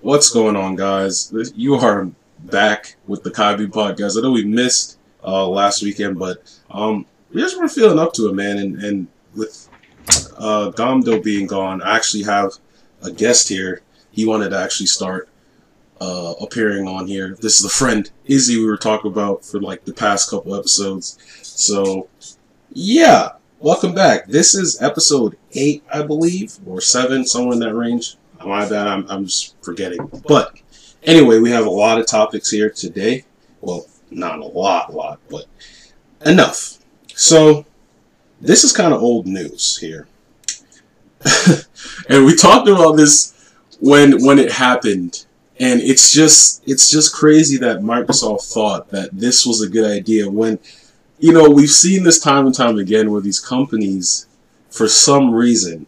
What's going on, guys? You are back with the Kai Beam podcast. I know we missed last weekend, but we just were feeling up to it, man. And with Gomdo being gone, I actually have a guest here. He wanted to actually start appearing on here. This is the friend Izzy we were talking about for like the past couple episodes. So yeah, welcome back. This is episode 8, I believe, or 7, somewhere in that range. My bad, I'm just forgetting. But anyway, we have a lot of topics here today. Well, not a lot, but enough. So this is kind of old news here. And we talked about this when it happened, and it's just crazy that Microsoft thought that this was a good idea when, you know, we've seen this time and time again where these companies, for some reason,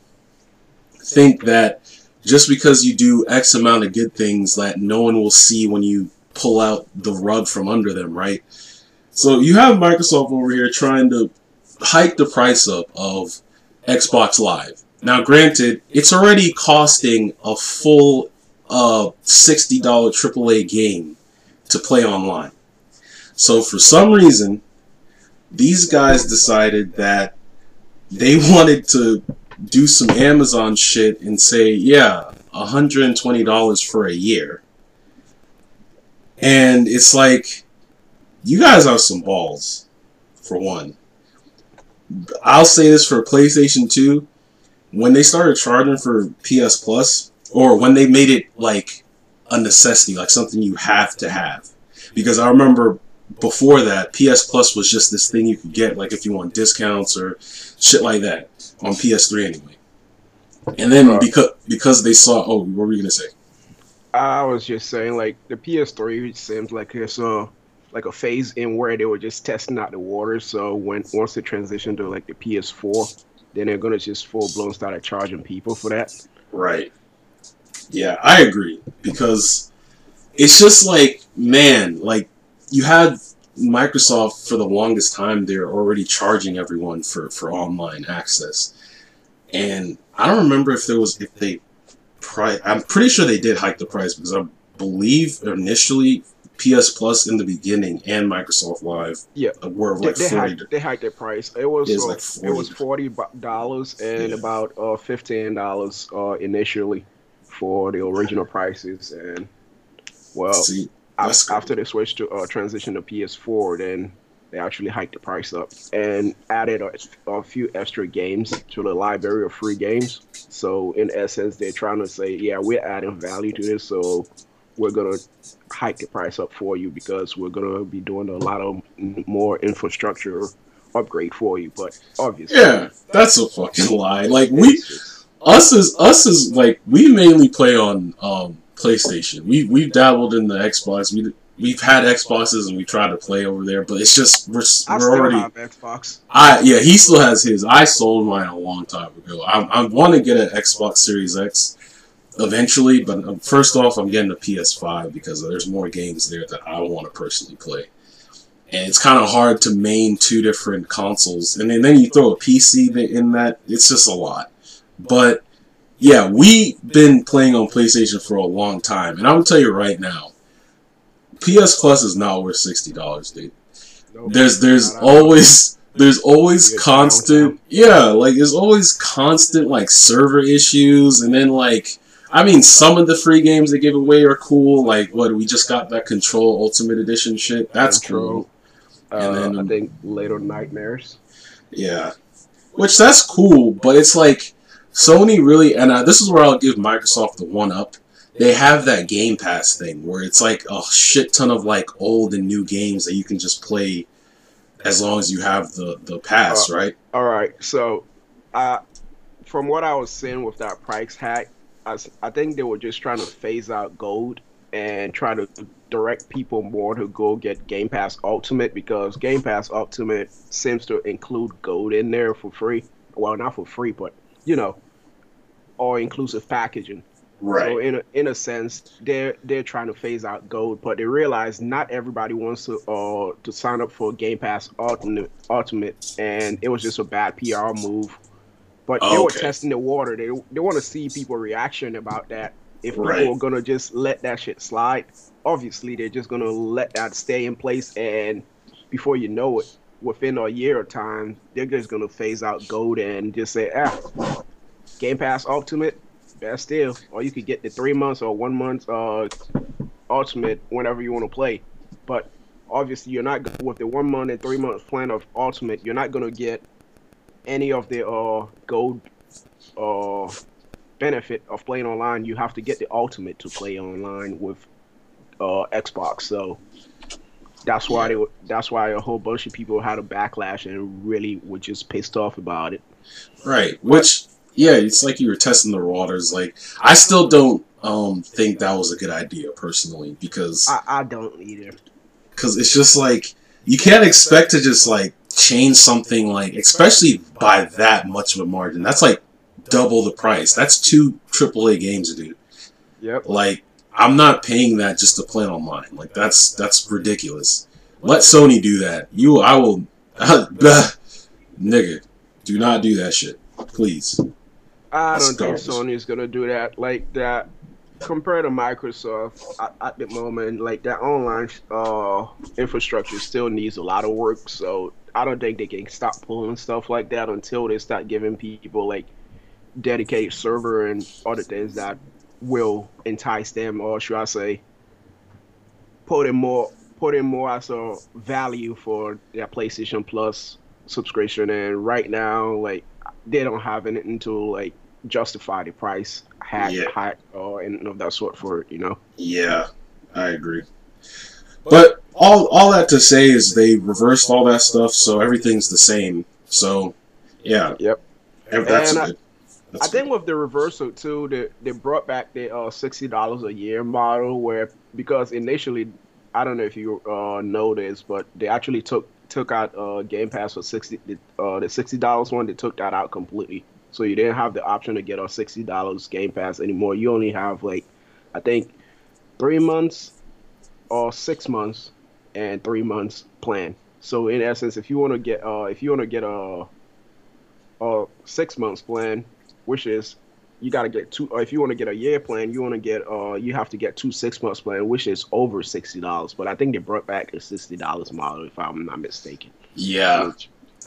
think that just because you do X amount of good things that no one will see when you pull out the rug from under them, right? So you have Microsoft over here trying to hike the price up of Xbox Live. Now, granted, it's already costing a full $60 AAA game to play online. So for some reason, these guys decided that they wanted to do some Amazon shit and say, yeah, $120 for a year. And it's like, you guys have some balls, for one. I'll say this for PlayStation 2, when they started charging for PS Plus, or when they made it like a necessity, like something you have to have. Because I remember before that, PS Plus was just this thing you could get, like if you want discounts or shit like that. On PS3 anyway. And then because they saw... Oh, what were you going to say? I was just saying, like, the PS3 seems like it's a phase in where they were just testing out the water. So once they transitioned to, like, the PS4, then they're going to just full-blown start charging people for that. Right. Yeah, I agree. Because it's just like, man, like, you had Microsoft, for the longest time, they're already charging everyone for online access, and I don't remember I'm pretty sure they did hike the price, because I believe initially PS Plus in the beginning and Microsoft Live were like they hiked their price. It was $40 and about $15 initially for the original prices, and well. See, after they switched to transition to PS4, then they actually hiked the price up and added a few extra games to the library of free games. So in essence, they're trying to say, yeah, we're adding value to this, so we're gonna hike the price up for you, because we're gonna be doing a lot of more infrastructure upgrade for you. But obviously, yeah, that's a fucking lie. Like we mainly play on PlayStation. We've dabbled in the Xbox. We've had Xboxes and we tried to play over there, but it's just we're already. I still have Xbox. Yeah, he still has his. I sold mine a long time ago. I want to get an Xbox Series X eventually, but first off, I'm getting a PS5 because there's more games there that I want to personally play, and it's kind of hard to main two different consoles, and then you throw a PC in that. It's just a lot, but. Yeah, we've been playing on PlayStation for a long time, and I'm going to tell you right now, PS Plus is not worth $60, dude. There's always constant, like, server issues, and then, like, I mean, some of the free games they give away are cool, like, we just got that Control Ultimate Edition shit, that's cool. And then, I think, later Nightmares. Yeah, which, that's cool, but it's like, Sony really, this is where I'll give Microsoft the one-up. They have that Game Pass thing where it's like a shit ton of like old and new games that you can just play as long as you have the pass, right? All right. So, from what I was seeing with that price hack, I think they were just trying to phase out gold and try to direct people more to go get Game Pass Ultimate, because Game Pass Ultimate seems to include gold in there for free. Well, not for free, but you know, all-inclusive packaging. Right. So in a sense, they're trying to phase out gold, but they realize not everybody wants to sign up for Game Pass Ultimate, and it was just a bad PR move. But they were testing the water. They want to see people's reaction about that, If people are going to just let that shit slide, obviously they're just going to let that stay in place, and before you know it, within a year of time, they're just going to phase out gold and just say, ah, Game Pass Ultimate, best deal. Or you could get the 3 months or 1 month Ultimate whenever you want to play. But obviously, you're not, with the 1 month and 3 month plan of Ultimate, you're not going to get any of the gold benefit of playing online. You have to get the Ultimate to play online with Xbox. So that's why they, that's why a whole bunch of people had a backlash and really were just pissed off about it. Right. Which, yeah, it's like you were testing the waters. Like, I still don't think that was a good idea personally, because I don't either. Because it's just like, you can't expect to just like change something, like, especially by that much of a margin. That's like double the price. That's 2 AAA games, dude. Yep. Like, I'm not paying that just to play online. Like, that's ridiculous. Let Sony do that. Nigga, do not do that shit, please. I don't think Sony's gonna do that like that. Compared to Microsoft, at the moment, like, that online infrastructure still needs a lot of work. So I don't think they can stop pulling stuff like that until they start giving people like dedicated server and other things that will entice them, or should I say, put in more as a value for their PlayStation Plus subscription. And right now, like, they don't have anything to like justify the price hack or anything of that sort for it, you know? Yeah, I agree. But all that to say is they reversed all that stuff, so everything's the same. So yeah. Yep. That's good. I think with the reversal too, they brought back the $60 a year model, where, because initially, I don't know if you know this, but they actually took out Game Pass for the $60 one. They took that out completely, so you didn't have the option to get a $60 Game Pass anymore. You only have, like, I think 3 months or 6 months and 3 months plan. So in essence, if you want to get a 6 months plan, which is, you gotta get two. Or if you want to get a year plan, you have to get two 6 months plan, which is over $60. But I think they brought back the $60 model, if I'm not mistaken. Yeah,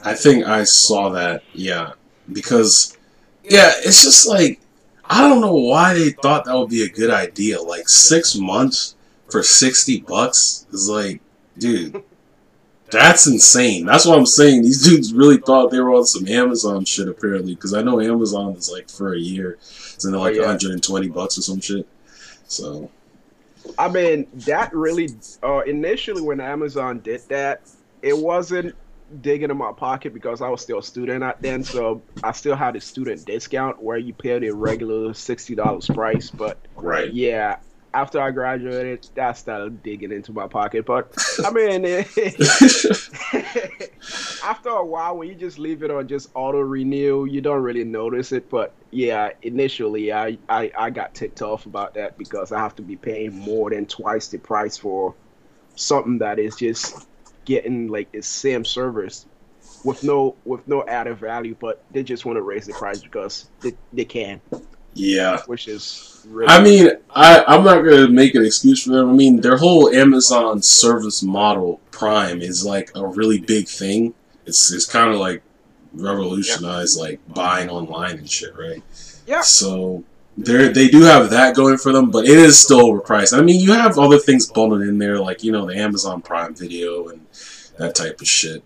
I think I saw that. Yeah, because it's just like, I don't know why they thought that would be a good idea. Like, 6 months for $60 is like, dude, that's insane. That's what I'm saying. These dudes really thought they were on some Amazon shit, apparently, because I know Amazon is like for a year, so they're like $120 or some shit. So, I mean, that really initially when Amazon did that, it wasn't digging in my pocket, because I was still a student out then, so I still had a student discount where you pay the regular $60 price. But yeah. After I graduated, that started digging into my pocket. But, I mean, after a while, when you just leave it on just auto-renew, you don't really notice it. But, yeah, initially, I got ticked off about that, because I have to be paying more than twice the price for something that is just getting, like, the same service with no added value. But they just want to raise the price because they can. Yeah. Which is really, I mean, I'm not going to make an excuse for them. I mean, their whole Amazon service model, Prime, is like a really big thing. It's kind of like revolutionized, like, buying online and shit, right? Yeah. So they do have that going for them, but it is still overpriced. I mean, you have other things bundled in there, like, you know, the Amazon Prime Video and that type of shit.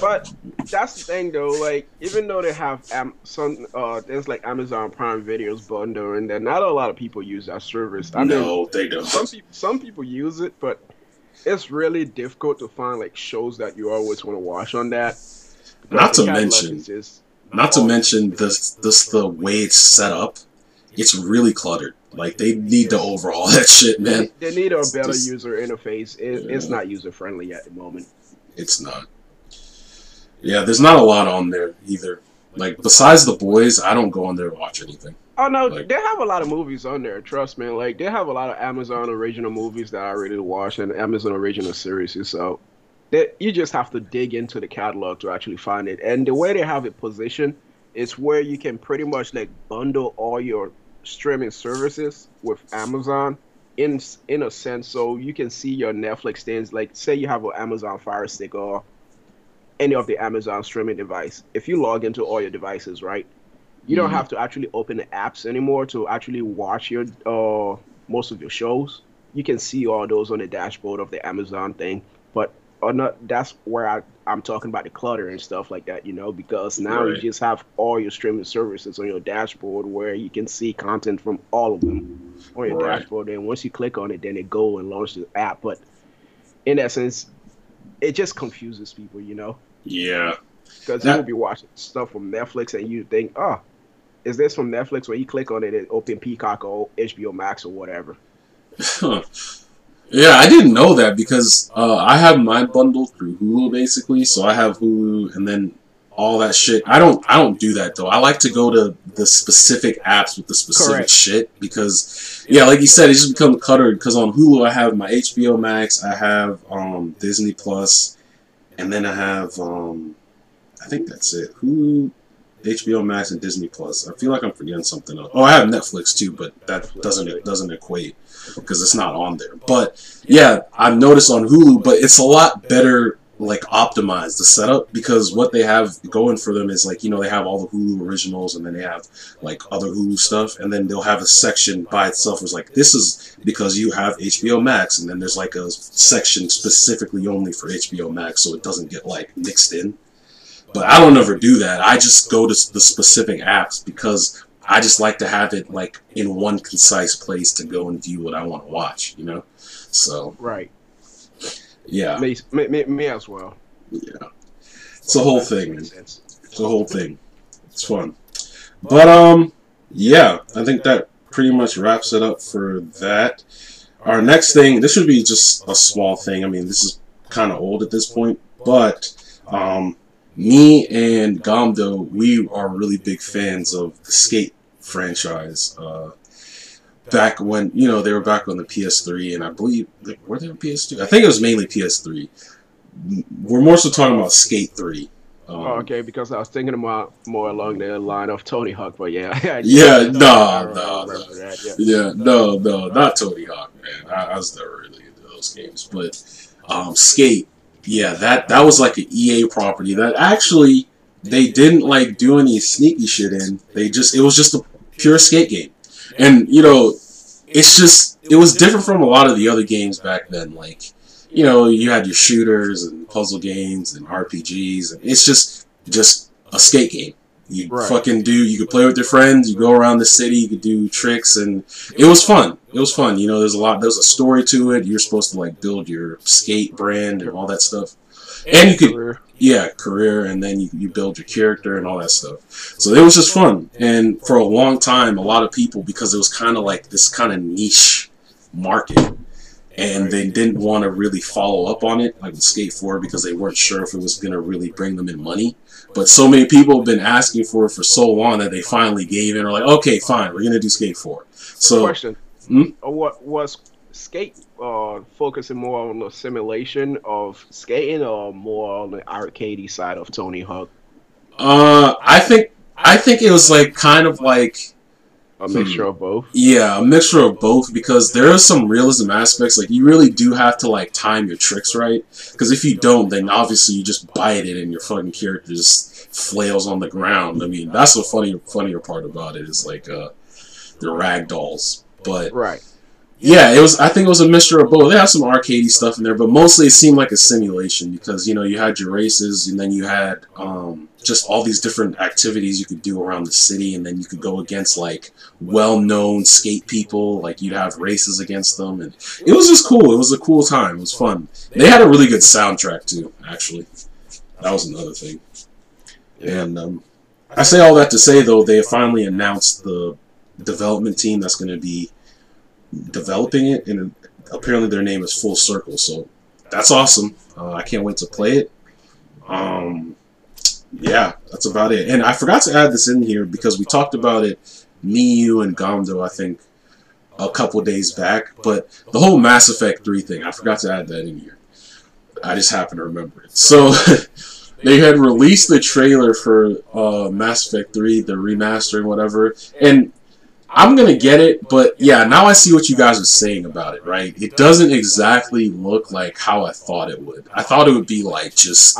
But that's the thing, though. Like, even though they have some things like Amazon Prime Videos bundle, and then not a lot of people use that service. I mean, they don't. Some people use it, but it's really difficult to find like shows that you always want to watch on that. Not to mention the way it's set up. It's really cluttered. Like, they need to overhaul that shit, man. They need a better user interface. It's not user friendly at the moment. It's not. Yeah, there's not a lot on there either. Like, besides The Boys, I don't go on there to watch anything. Oh, no, like, they have a lot of movies on there. Trust me. Like, they have a lot of Amazon original movies that I really watch, and Amazon original series. So you just have to dig into the catalog to actually find it. And the way they have it positioned is where you can pretty much, like, bundle all your streaming services with Amazon in a sense, so you can see your Netflix things. Like, say you have an Amazon Fire Stick or any of the Amazon streaming device. If you log into all your devices, right, you don't have to actually open the apps anymore to actually watch your most of your shows. You can see all those on the dashboard of the Amazon thing. But or not, that's where I'm talking about the clutter and stuff like that, you know, because now you just have all your streaming services on your dashboard where you can see content from all of them on your dashboard. And once you click on it, then it go and launch the app. But in essence, it just confuses people, you know? Yeah. Because you'll be watching stuff from Netflix and you think, oh, is this from Netflix? When you click on it, it open Peacock or HBO Max or whatever. Yeah, I didn't know that because I have my bundle through Hulu basically, so I have Hulu and then all that shit. I don't do that though. I like to go to the specific apps with the specific shit because, yeah, like you said, it just becomes cluttered. Because on Hulu, I have my HBO Max, I have Disney Plus, and then I have I think that's it. Hulu, HBO Max, and Disney Plus. I feel like I'm forgetting something else. Oh, I have Netflix too, but that doesn't equate because it's not on there. But yeah, I've noticed on Hulu, but it's a lot better like optimized the setup because what they have going for them is like, you know, they have all the Hulu originals and then they have like other Hulu stuff and then they'll have a section by itself was like, this is because you have HBO Max, and then there's like a section specifically only for HBO Max so it doesn't get like mixed in. But I don't ever do that. I just go to the specific apps because I just like to have it like in one concise place to go and view what I want to watch, you know? So yeah. Me as well. Yeah. It's a whole thing, man. It's a whole thing. It's fun. But yeah, I think that pretty much wraps it up for that. Our next thing, this should be just a small thing. I mean, this is kind of old at this point, but me and Gomdo, we are really big fans of the Skate franchise. Back when, you know, they were back on the PS3, and I believe, were they on PS2? I think it was mainly PS3. We're more so talking about Skate 3. Okay, because I was thinking about more along the line of Tony Hawk, but yeah. No, not Tony Hawk, man. I was never really into those games, but Skate. Yeah, that was like an EA property that actually they didn't like do any sneaky shit in. It was just a pure skate game, and you know, it was different from a lot of the other games back then. Like, you know, you had your shooters and puzzle games and RPGs, and it's just a skate game. You fucking you could play with your friends, you go around the city, you could do tricks, and it was fun. It was fun. You know, there's a story to it. You're supposed to like build your skate brand and all that stuff. And you could career, and then you build your character and all that stuff. So it was just fun. And for a long time, a lot of people, because it was kinda like this kind of niche market, and they didn't want to really follow up on it, like with Skate 4, because they weren't sure if it was going to really bring them in money. But so many people have been asking for it for so long that they finally gave in. Or like, okay, fine, we're going to do Skate 4. So, question. What was Skate focusing more on the simulation of skating or more on the arcadey side of Tony Hawk? I think it was like kind of like a mixture of both. Yeah, a mixture of both, because there are some realism aspects. Like, you really do have to like time your tricks right, because if you don't, then obviously you just bite it and your fucking character just flails on the ground. I mean, that's the funnier part about it, is like the ragdolls. But yeah, it was. I think it was a mixture of both. They have some arcadey stuff in there, but mostly it seemed like a simulation, because you know, you had your races, and then you had just all these different activities you could do around the city, and then you could go against like well-known skate people. Like, you'd have races against them, and it was just cool. It was a cool time. It was fun. They had a really good soundtrack too, actually. That was another thing. And I say all that to say, though, they finally announced the development team that's going to be developing it, and apparently their name is Full Circle, so that's awesome. I can't wait to play it. Yeah, that's about it. And I forgot to add this in here, because we talked about it, me, you, and Gomdo, I think, a couple days back. But the whole Mass Effect 3 thing, I forgot to add that in here. I just happened to remember it. So they had released the trailer for Mass Effect 3, the remaster and whatever. And I'm going to get it, but yeah, now I see what you guys are saying about it, right? It doesn't exactly look like how I thought it would. I thought it would be like just...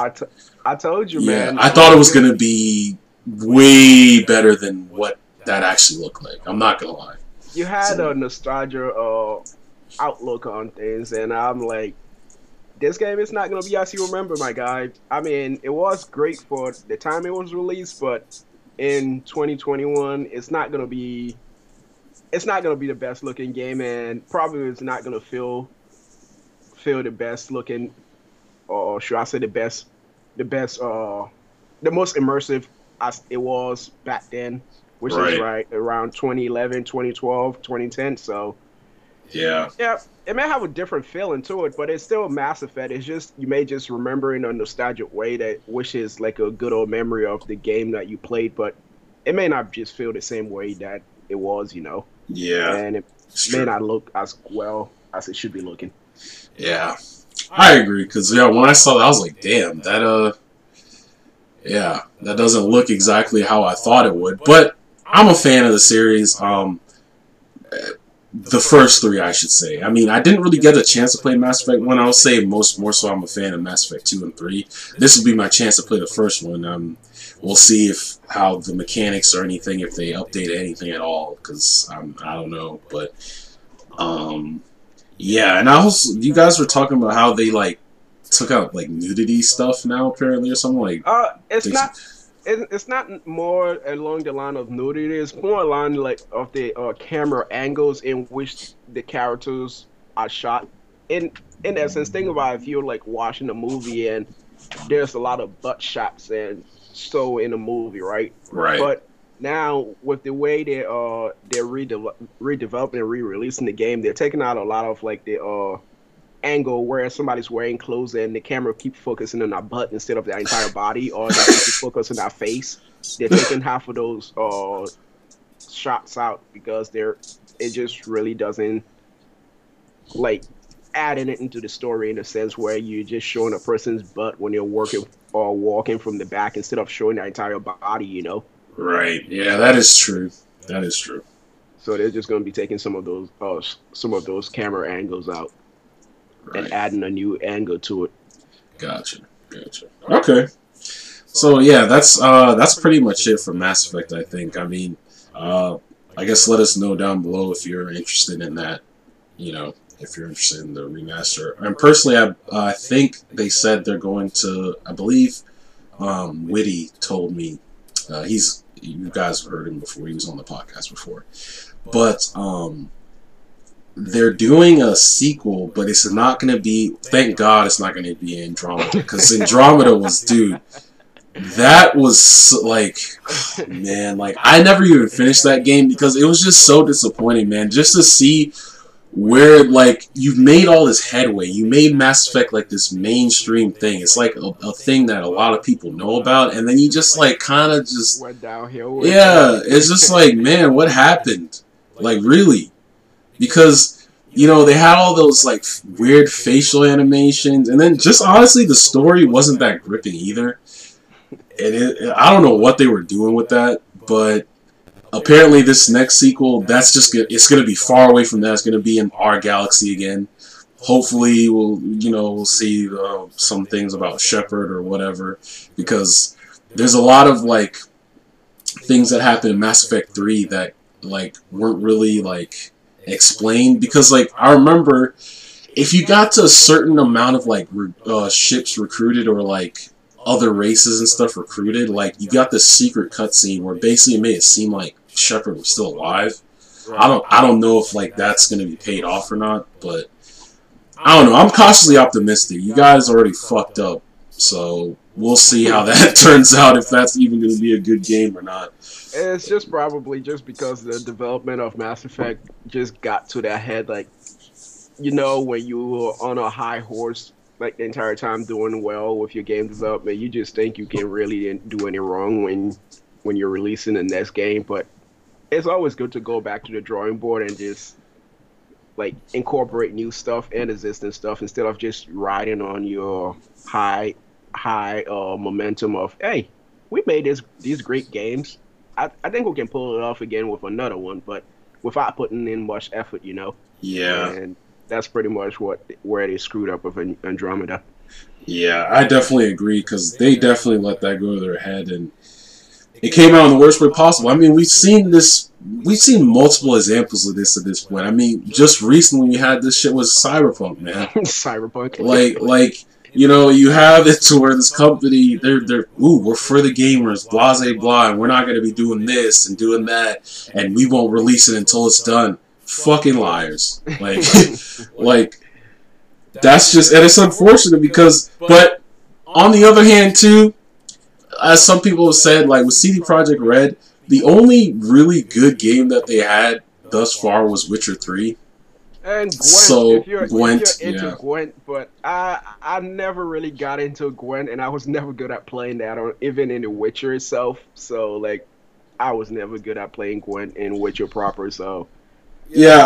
I told you, yeah, man. I thought it was going to be way better than what that actually looked like. I'm not going to lie. You had a nostalgia outlook on things, and I'm like, this game is not going to be as you remember, my guy. I mean, it was great for the time it was released, but in 2021, it's not going to be... It's not going to be the best looking game, and probably it's not going to feel the best looking, or should I say the most immersive as it was back then, which is right around 2011, 2012, 2010. So yeah, it may have a different feeling to it, but it's still a Mass Effect. It's just, you may just remember in a nostalgic way that wishes like a good old memory of the game that you played, but it may not just feel the same way that it was, you know. Yeah, and it may not look as well as it should be looking. Yeah, I agree, because yeah, when I saw that, I was like, damn, that yeah, that doesn't look exactly how I thought it would. But I'm a fan of the series, the first three, I should say. I mean, I didn't really get a chance to play Mass Effect 1. I'll say more so I'm a fan of Mass Effect 2 and 3. This will be my chance to play the first one. We'll see how the mechanics or anything, if they update anything at all, because I don't know. But yeah, and I also, you guys were talking about how they like took out like nudity stuff now apparently or something like. It's not more along the line of nudity. It's more along like of the camera angles in which the characters are shot. In essence, think about if you're like watching a movie and there's a lot of butt shots and. So in a movie, right, but now with the way they're redeveloping and re-releasing the game, they're taking out a lot of like the angle where somebody's wearing clothes and the camera keep focusing on our butt instead of their entire body, or they focus on our face. They're taking half of those shots out because it just really doesn't like adding it into the story in a sense where you're just showing a person's butt when you're working or walking from the back instead of showing the entire body, you know? Right. Yeah, that is true. That is true. So they're just going to be taking some of those camera angles out and adding a new angle to it. Gotcha. Okay. So yeah, that's pretty much it for Mass Effect, I think. I mean, I guess let us know down below if you're interested in that, you know, if you're interested in the remaster. And personally, I think they said they're going to, I believe Witty told me, you guys have heard him before, he was on the podcast before, but they're doing a sequel, but it's not going to be, thank God it's not going to be Andromeda, because Andromeda was, dude, that was like, man, like I never even finished that game because it was just so disappointing, man, just to see where, like, you've made all this headway. You made Mass Effect, like, this mainstream thing. It's, like, a thing that a lot of people know about. And then you just, like, kind of just... went downhill. Yeah, it's just like, man, what happened? Like, really? Because, you know, they had all those, like, weird facial animations. And then, just honestly, the story wasn't that gripping either. And I don't know what they were doing with that, but... apparently, this next sequel, that's just good. It's gonna be far away from that. It's gonna be in our galaxy again. Hopefully, we'll see some things about Shepard or whatever, because there's a lot of like things that happened in Mass Effect 3 that like weren't really like explained. Because like I remember, if you got to a certain amount of like ships recruited or like other races and stuff recruited, like you got this secret cutscene where basically it made it seem like Shepard was still alive. I don't know if like that's gonna be paid off or not, but I don't know. I'm cautiously optimistic. You guys already fucked up, so we'll see how that turns out, if that's even gonna be a good game or not. It's just probably just because the development of Mass Effect just got to that head, like, you know, when you were on a high horse like the entire time doing well with your game development, you just think you can really do any wrong when you're releasing the next game. But it's always good to go back to the drawing board and just like incorporate new stuff and existing stuff instead of just riding on your high momentum of, hey, we made these great games. I think we can pull it off again with another one. But without putting in much effort, you know. Yeah. And that's pretty much where they screwed up with Andromeda. Yeah, I definitely agree, because they definitely let that go to their head, and it came out in the worst way possible. I mean, we've seen multiple examples of this at this point. I mean, just recently we had this shit with Cyberpunk, man. Cyberpunk. Like, you know, you have it to where this company, they're ooh, we're for the gamers, blase blah, and we're not going to be doing this and doing that, and we won't release it until it's done. Fucking liars. Like, that's just, and it's unfortunate because, but on the other hand too, as some people have said, like with CD Projekt Red, the only really good game that they had thus far was Witcher 3. And Gwent, so, if you're into Gwent, but I never really got into Gwent, and I was never good at playing that, or even in the Witcher itself. So like, I was never good at playing Gwent and Witcher proper. So. Yeah,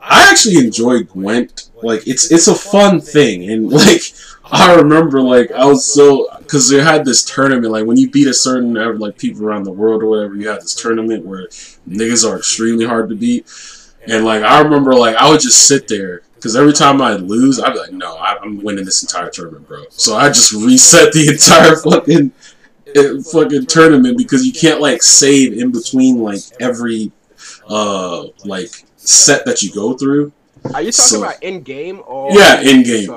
I actually enjoy Gwent. Like, it's a fun thing, and like I remember, like I was so, because they had this tournament. Like when you beat a certain like people around the world or whatever, you had this tournament where niggas are extremely hard to beat. And like I remember, like I would just sit there because every time I'd lose, I'd be like, no, I'm winning this entire tournament, bro. So I just reset the entire fucking tournament, because you can't like save in between like every. Like set that you go through. Are you talking about in game or? Yeah, in game.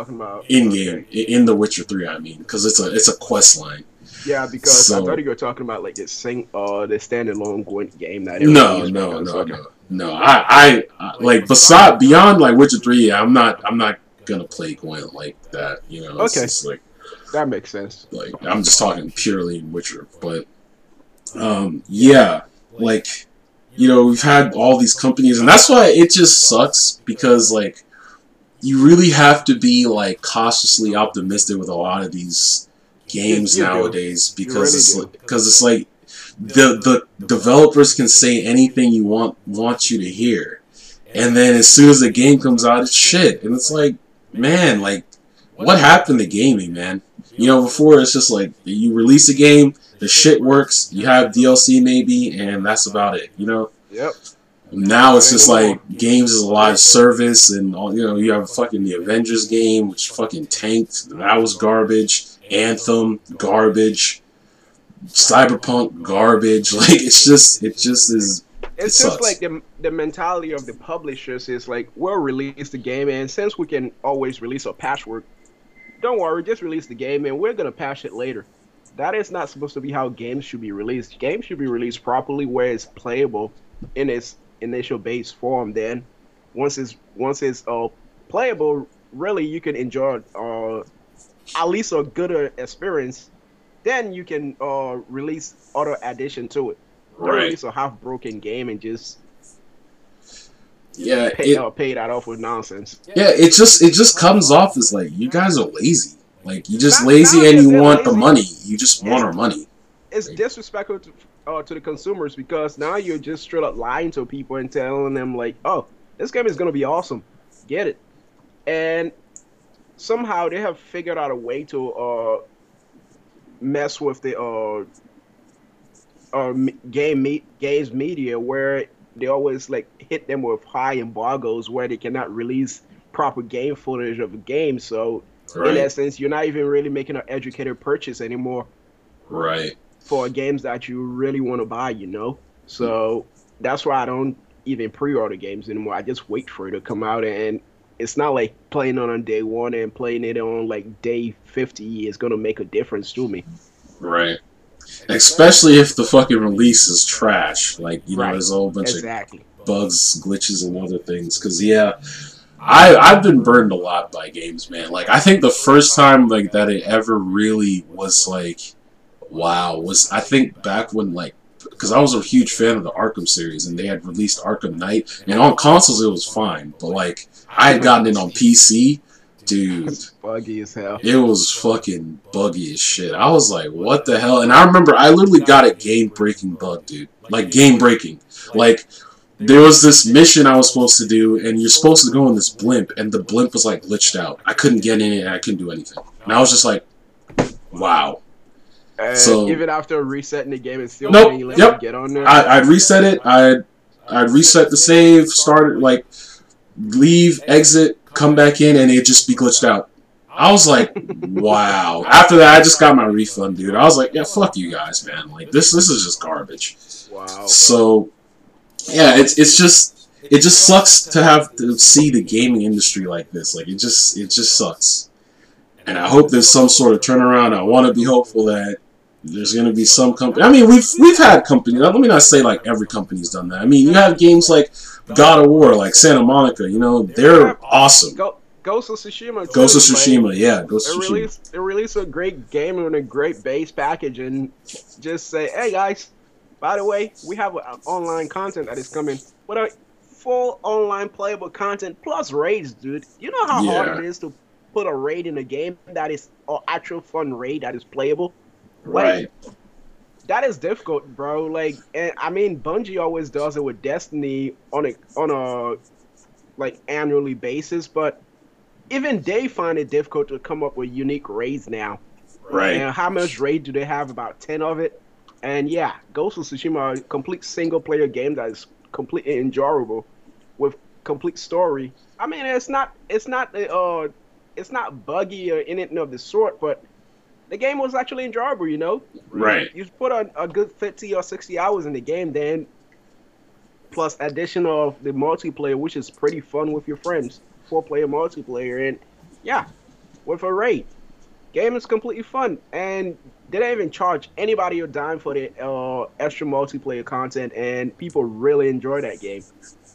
In game, okay. In The Witcher 3, I mean, because it's a quest line. Yeah, because I thought you were talking about like this the standalone Gwent game that. No. I like beyond like Witcher 3. I'm not gonna play Gwent like that. You know. It's, okay. It's like, that makes sense. Like I'm just talking purely Witcher, but yeah, like. You know, we've had all these companies, and that's why it just sucks, because like you really have to be like cautiously optimistic with a lot of these games nowadays, because it's like the developers can say anything you want you to hear, and then as soon as the game comes out, it's shit, and it's like, man, like what happened to gaming, man? You know, before it's just like you release a game. The shit works, you have DLC maybe, and that's about it, you know? Yep. Now it's just like, games is a live service, and all, you know, you have fucking the Avengers game, which fucking tanked, that was garbage, Anthem, garbage, Cyberpunk, garbage, like, it just is, it's just like the mentality of the publishers is like, we'll release the game, and since we can always release a patchwork, don't worry, just release the game, and we're gonna patch it later. That is not supposed to be how games should be released. Games should be released properly where it's playable in its initial base form. Then, once it's playable, really you can enjoy at least a good experience. Then you can release other addition to it. Right. Don't release a half-broken game and just pay that off with nonsense. Yeah, it just comes off as like you guys are lazy. Like, you're just lazy and you want the money. You just want our money. It's disrespectful to the consumers, because now you're just straight up lying to people and telling them, like, oh, this game is going to be awesome. Get it. And somehow they have figured out a way to mess with the games media, where they always, like, hit them with high embargoes where they cannot release proper game footage of a game, so... Right. In essence, you're not even really making an educated purchase anymore. Right. For games that you really want to buy, you know? So that's why I don't even pre-order games anymore. I just wait for it to come out, and it's not like playing it on day one and playing it on like day 50 is going to make a difference to me. Right. Especially if the fucking release is trash. Like, you know, there's a whole bunch of bugs, glitches, and other things. Because, yeah... I've been burned a lot by games, man. Like, I think the first time like that it ever really was like, wow, was I think back when like, because I was a huge fan of the Arkham series, and they had released Arkham Knight, and on consoles it was fine, but like I had gotten it on PC, dude. It's buggy as hell. It was fucking buggy as shit. I was like, what the hell? And I remember I literally got a game-breaking bug, dude. Like game-breaking, like. There was this mission I was supposed to do, and you're supposed to go in this blimp, and the blimp was, like, glitched out. I couldn't get in it, and I couldn't do anything. And I was just like, wow. So even after resetting the game, it's still nope, yep. Get on there? I reset it. I I'd reset the save, start it, like, leave, exit, come back in, and it'd just be glitched out. I was like, wow. After that, I just got my refund, dude. I was like, yeah, fuck you guys, man. Like, this is just garbage. Wow. So, yeah, it's just, it just sucks to have to see the gaming industry like this. Like, it just sucks. And I hope there's some sort of turnaround. I want to be hopeful that there's going to be some company. I mean, we've had companies. Let me not say, like, every company's done that. I mean, you have games like God of War, like Santa Monica, you know, they're awesome. Ghost of Tsushima. Too, Ghost of Tsushima, yeah. Ghost of Tsushima. They released a great game and a great base package and just say, hey guys, by the way, we have online content that is coming. What a full online playable content plus raids, dude. You know how hard it is to put a raid in a game that is an actual fun raid that is playable? Right. Wait, that is difficult, bro. Like, and I mean, Bungie always does it with Destiny on a like annually basis, but even they find it difficult to come up with unique raids now. Right. And how much raid do they have? About 10 of it. And yeah, Ghost of Tsushima is a complete single-player game that is completely enjoyable with complete story. I mean, it's not buggy or anything of the sort, but the game was actually enjoyable, you know? Right. You put a good 50 or 60 hours in the game, then plus addition of the multiplayer, which is pretty fun with your friends. 4-player multiplayer, and yeah, with a raid, game is completely fun, and they don't even charge anybody a dime for the extra multiplayer content, and people really enjoy that game.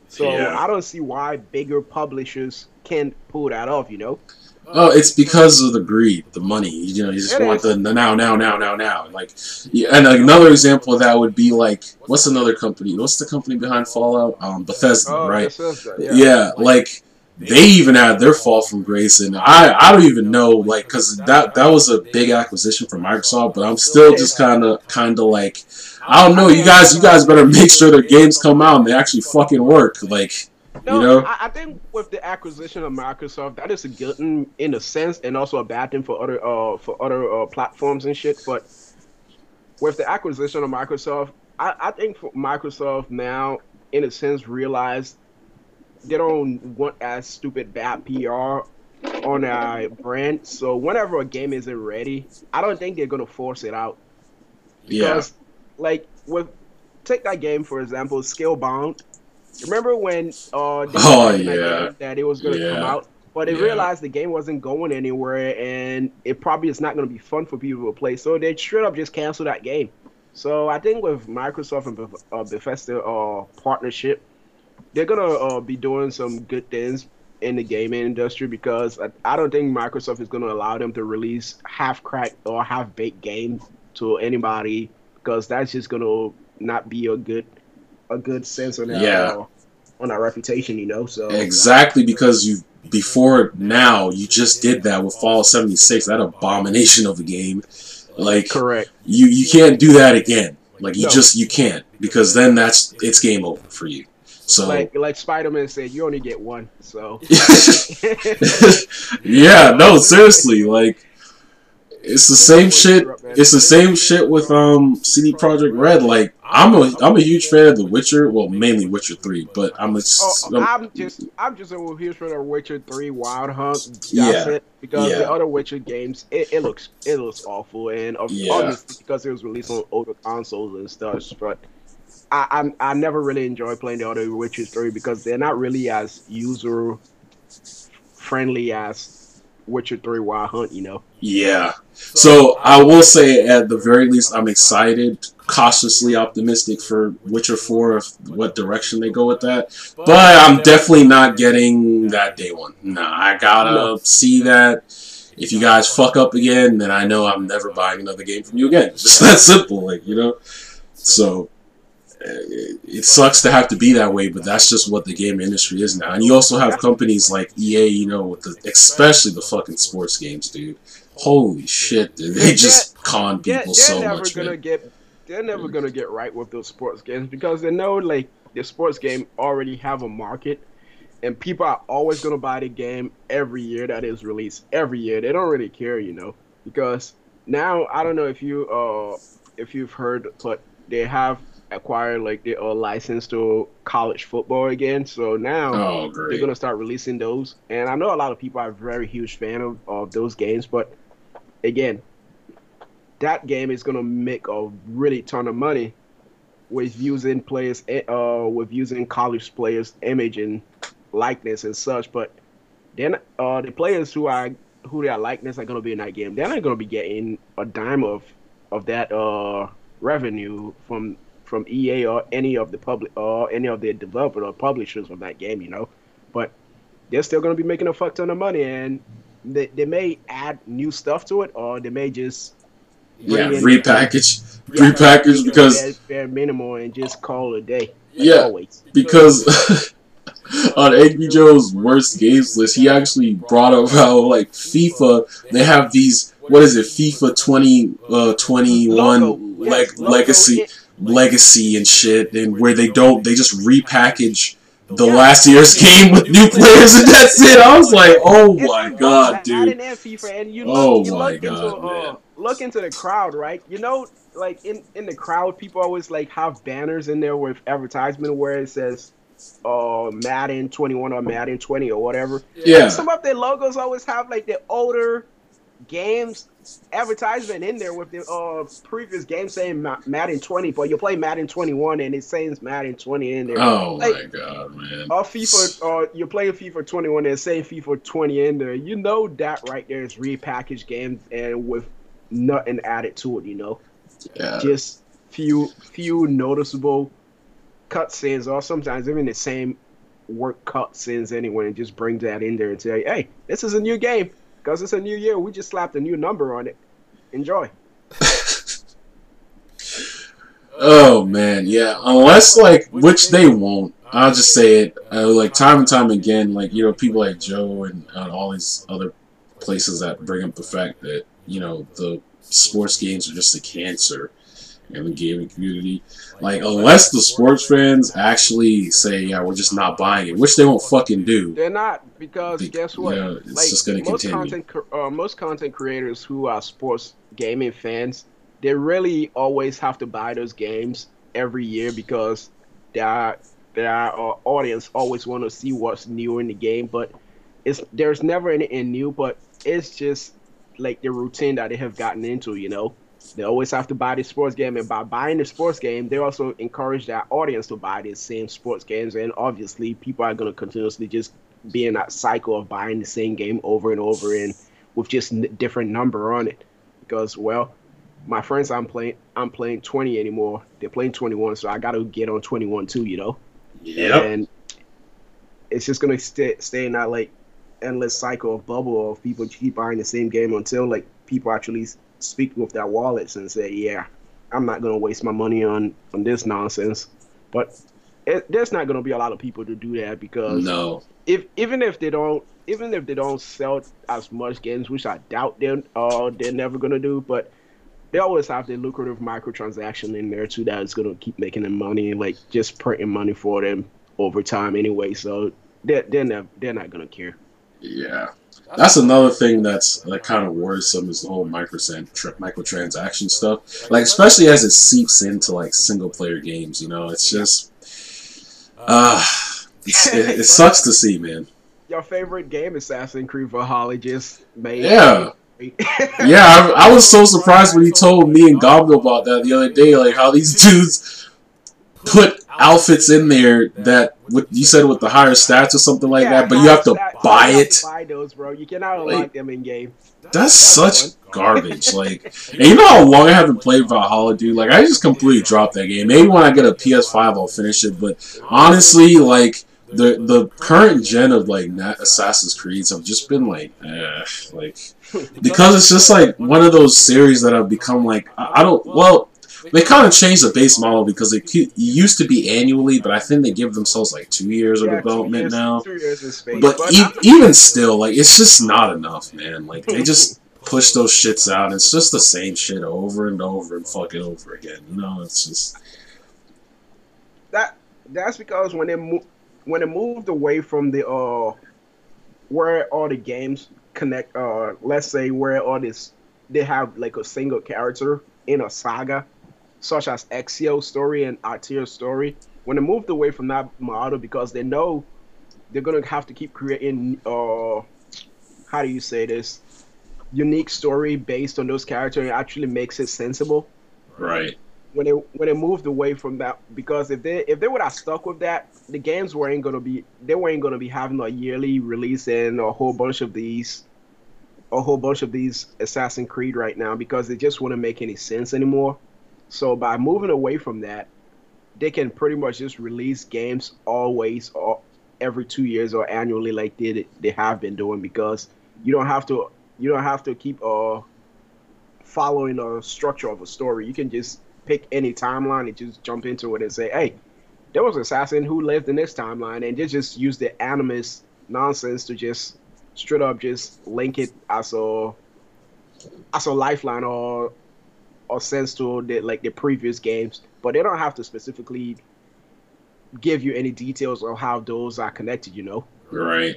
So yeah. I don't see why bigger publishers can't pull that off, you know? Oh, it's because of the greed, the money. You know, you just want the now. Like, yeah, and another example of that would be like, what's another company? What's the company behind Fallout? Bethesda, right? Bethesda, yeah, like. They even had their fall from grace, and I don't even know, like, because that was a big acquisition from Microsoft. But I'm still just kind of like, I don't know. You guys better make sure their games come out and they actually fucking work. Like, you know. I think with the acquisition of Microsoft, that is a good thing in a sense, and also a bad thing for other platforms and shit. But with the acquisition of Microsoft, I think for Microsoft now, in a sense, realized. They don't want as stupid bad PR on a brand. So whenever a game isn't ready, I don't think they're gonna force it out. Because, like, with take that game for example, Scalebound. Remember when that it was gonna come out, but they realized the game wasn't going anywhere, and it probably is not gonna be fun for people to play. So they straight up just canceled that game. So I think with Microsoft and Bethesda partnership. They're going to be doing some good things in the gaming industry because I don't think Microsoft is going to allow them to release half-cracked or half-baked games to anybody because that's just going to not be a good sense on our reputation, you know? So exactly, because you just did that with Fallout 76, that abomination of a game. Like, correct. You can't do that again. Like, you can't, because then it's game over for you. So, like Spider-Man said, you only get one. So yeah, no, seriously, like it's the same shit. It's the same shit with CD Projekt Red. Like I'm a huge fan of The Witcher. Well, mainly Witcher 3, but I'm just over here for The Witcher 3 Wild Hunt. Yeah, because the other Witcher games, it looks awful, and obviously because it was released on older consoles and stuff, but. I never really enjoy playing the other Witcher 3 because they're not really as user-friendly as Witcher 3 Wild Hunt, you know? Yeah. So I will say at the very least I'm excited, cautiously optimistic for Witcher 4, what direction they go with that. But I'm definitely not getting that day one. Nah, I gotta see that. If you guys fuck up again, then I know I'm never buying another game from you again. It's just that simple, like, you know? So... It sucks to have to be that way, but that's just what the game industry is now. And you also have companies like EA, you know, with especially the fucking sports games, dude. Holy shit, dude. They just con people so much, man. They're never going to get right with those sports games because they know, like, the sports game already have a market, and people are always going to buy the game every year that is released. Every year. They don't really care, you know, because now, I don't know if you've heard, but they have acquired, like they are licensed to college football again. So now they're going to start releasing those. And I know a lot of people are very huge fan of those games. But again, that game is going to make a really ton of money with using players, with using college players' image and likeness and such. But then the players who their likeness are going to be in that game, they're not going to be getting a dime of that revenue from EA or any of the public or any of the developers or publishers of that game, you know. But they're still going to be making a fuck ton of money, and they may add new stuff to it, or they may just repackage because bare minimal and just call it a day. Because on Angry Joe's worst games list, he actually brought up how, like, FIFA, they have these, what is it, FIFA 21 legacy and shit, and where they don't, they just repackage the last year's game with new players, and that's it. I was like, oh my god, dude. Oh my god. Look into the crowd, right? You know, like, in the crowd, people always, like, have banners in there with advertisement where it says, Madden 21 or Madden 20 or whatever. Yeah. Like, some of their logos always have, like, the older games advertisement in there with the previous game saying Madden 20, but you play Madden 21 and it says Madden 20 in there. Oh, like, my god, man. Or FIFA, or you're playing FIFA 21 and saying FIFA 20 in there. You know that right there is repackaged games and with nothing added to it, you know. Yeah. Just few noticeable cutscenes, or sometimes even the same work cutscenes anyway, and just bring that in there and say, hey, this is a new game because it's a new year. We just slapped a new number on it. Enjoy. Oh man, yeah. Unless, like, which they won't. I'll just say it. Like, time and time again, like, you know, people like Joe and all these other places that bring up the fact that, you know, the sports games are just a cancer in the gaming community. Like, unless the sports fans actually say, yeah, we're just not buying it, which they won't fucking do. They're not, because guess what? Yeah, it's like, just going to continue. Most content creators who are sports gaming fans, they really always have to buy those games every year because their audience always want to see what's new in the game. But there's never anything new, but it's just like the routine that they have gotten into, you know. They always have to buy the sports game, and by buying the sports game, they also encourage their audience to buy the same sports games, and obviously people are going to continuously just be in that cycle of buying the same game over and over and with just different number on it. Because, well, my friends, I'm playing 20 anymore. They're playing 21, so I got to get on 21 too, you know? Yeah. And it's just going to stay in that, like, endless cycle of bubble of people keep buying the same game until, like, people actually speak with their wallets and say, yeah, I'm not going to waste my money on this nonsense. But there's not going to be a lot of people to do that, because even if they don't sell as much games, which I doubt they're never going to do, but they always have the lucrative microtransaction in there too that is going to keep making them money and, like, just printing money for them over time anyway. So they're not going to care. Yeah. That's another thing that's, like, kind of worrisome, is the whole microtransaction stuff. Like, especially as it seeps into, like, single-player games, you know? It's just... it sucks to see, man. Your favorite game, Assassin's Creed Valhalla, just made... Yeah. Yeah, I was so surprised when he told me and Gomdo about that the other day, like, how these dudes put outfits in there that you said with the higher stats or something like that, but you have to buy it. Buy those, bro. You cannot unlock them in game. That's such garbage. Like, and you know how long I haven't played Valhalla, dude. Like, I just completely dropped that game. Maybe when I get a PS5, I'll finish it. But honestly, like, the current gen of, like, Assassin's Creeds have just been like, because it's just like one of those series that have become like, they kind of changed the base model because it used to be annually, but I think they give themselves like 2 years of development now. 2 years in space, but even still, like, it's just not enough, man. Like, they just push those shits out. It's just the same shit over and over and fucking over again. You know, it's just that's because when they moved away from the where all the games connect, let's say where all this, they have like a single character in a saga. such as Ezio's story and Artio's story, when they moved away from that model because they know they're going to have to keep creating, how do you say this, unique story based on those characters, it actually makes it sensible. Right. When they moved away from that, because if they would have stuck with that, the games weren't gonna be having a yearly release and a whole bunch of these Assassin's Creed right now, because it just wouldn't make any sense anymore. So by moving away from that, they can pretty much just release games always or every 2 years or annually like they have been doing, because you don't have to keep following a structure of a story. You can just pick any timeline and just jump into it and say, hey, there was an assassin who lived in this timeline, and they just use the animus nonsense to just straight up just link it as a lifeline or sense to the previous games, but they don't have to specifically give you any details of how those are connected, you know? Right.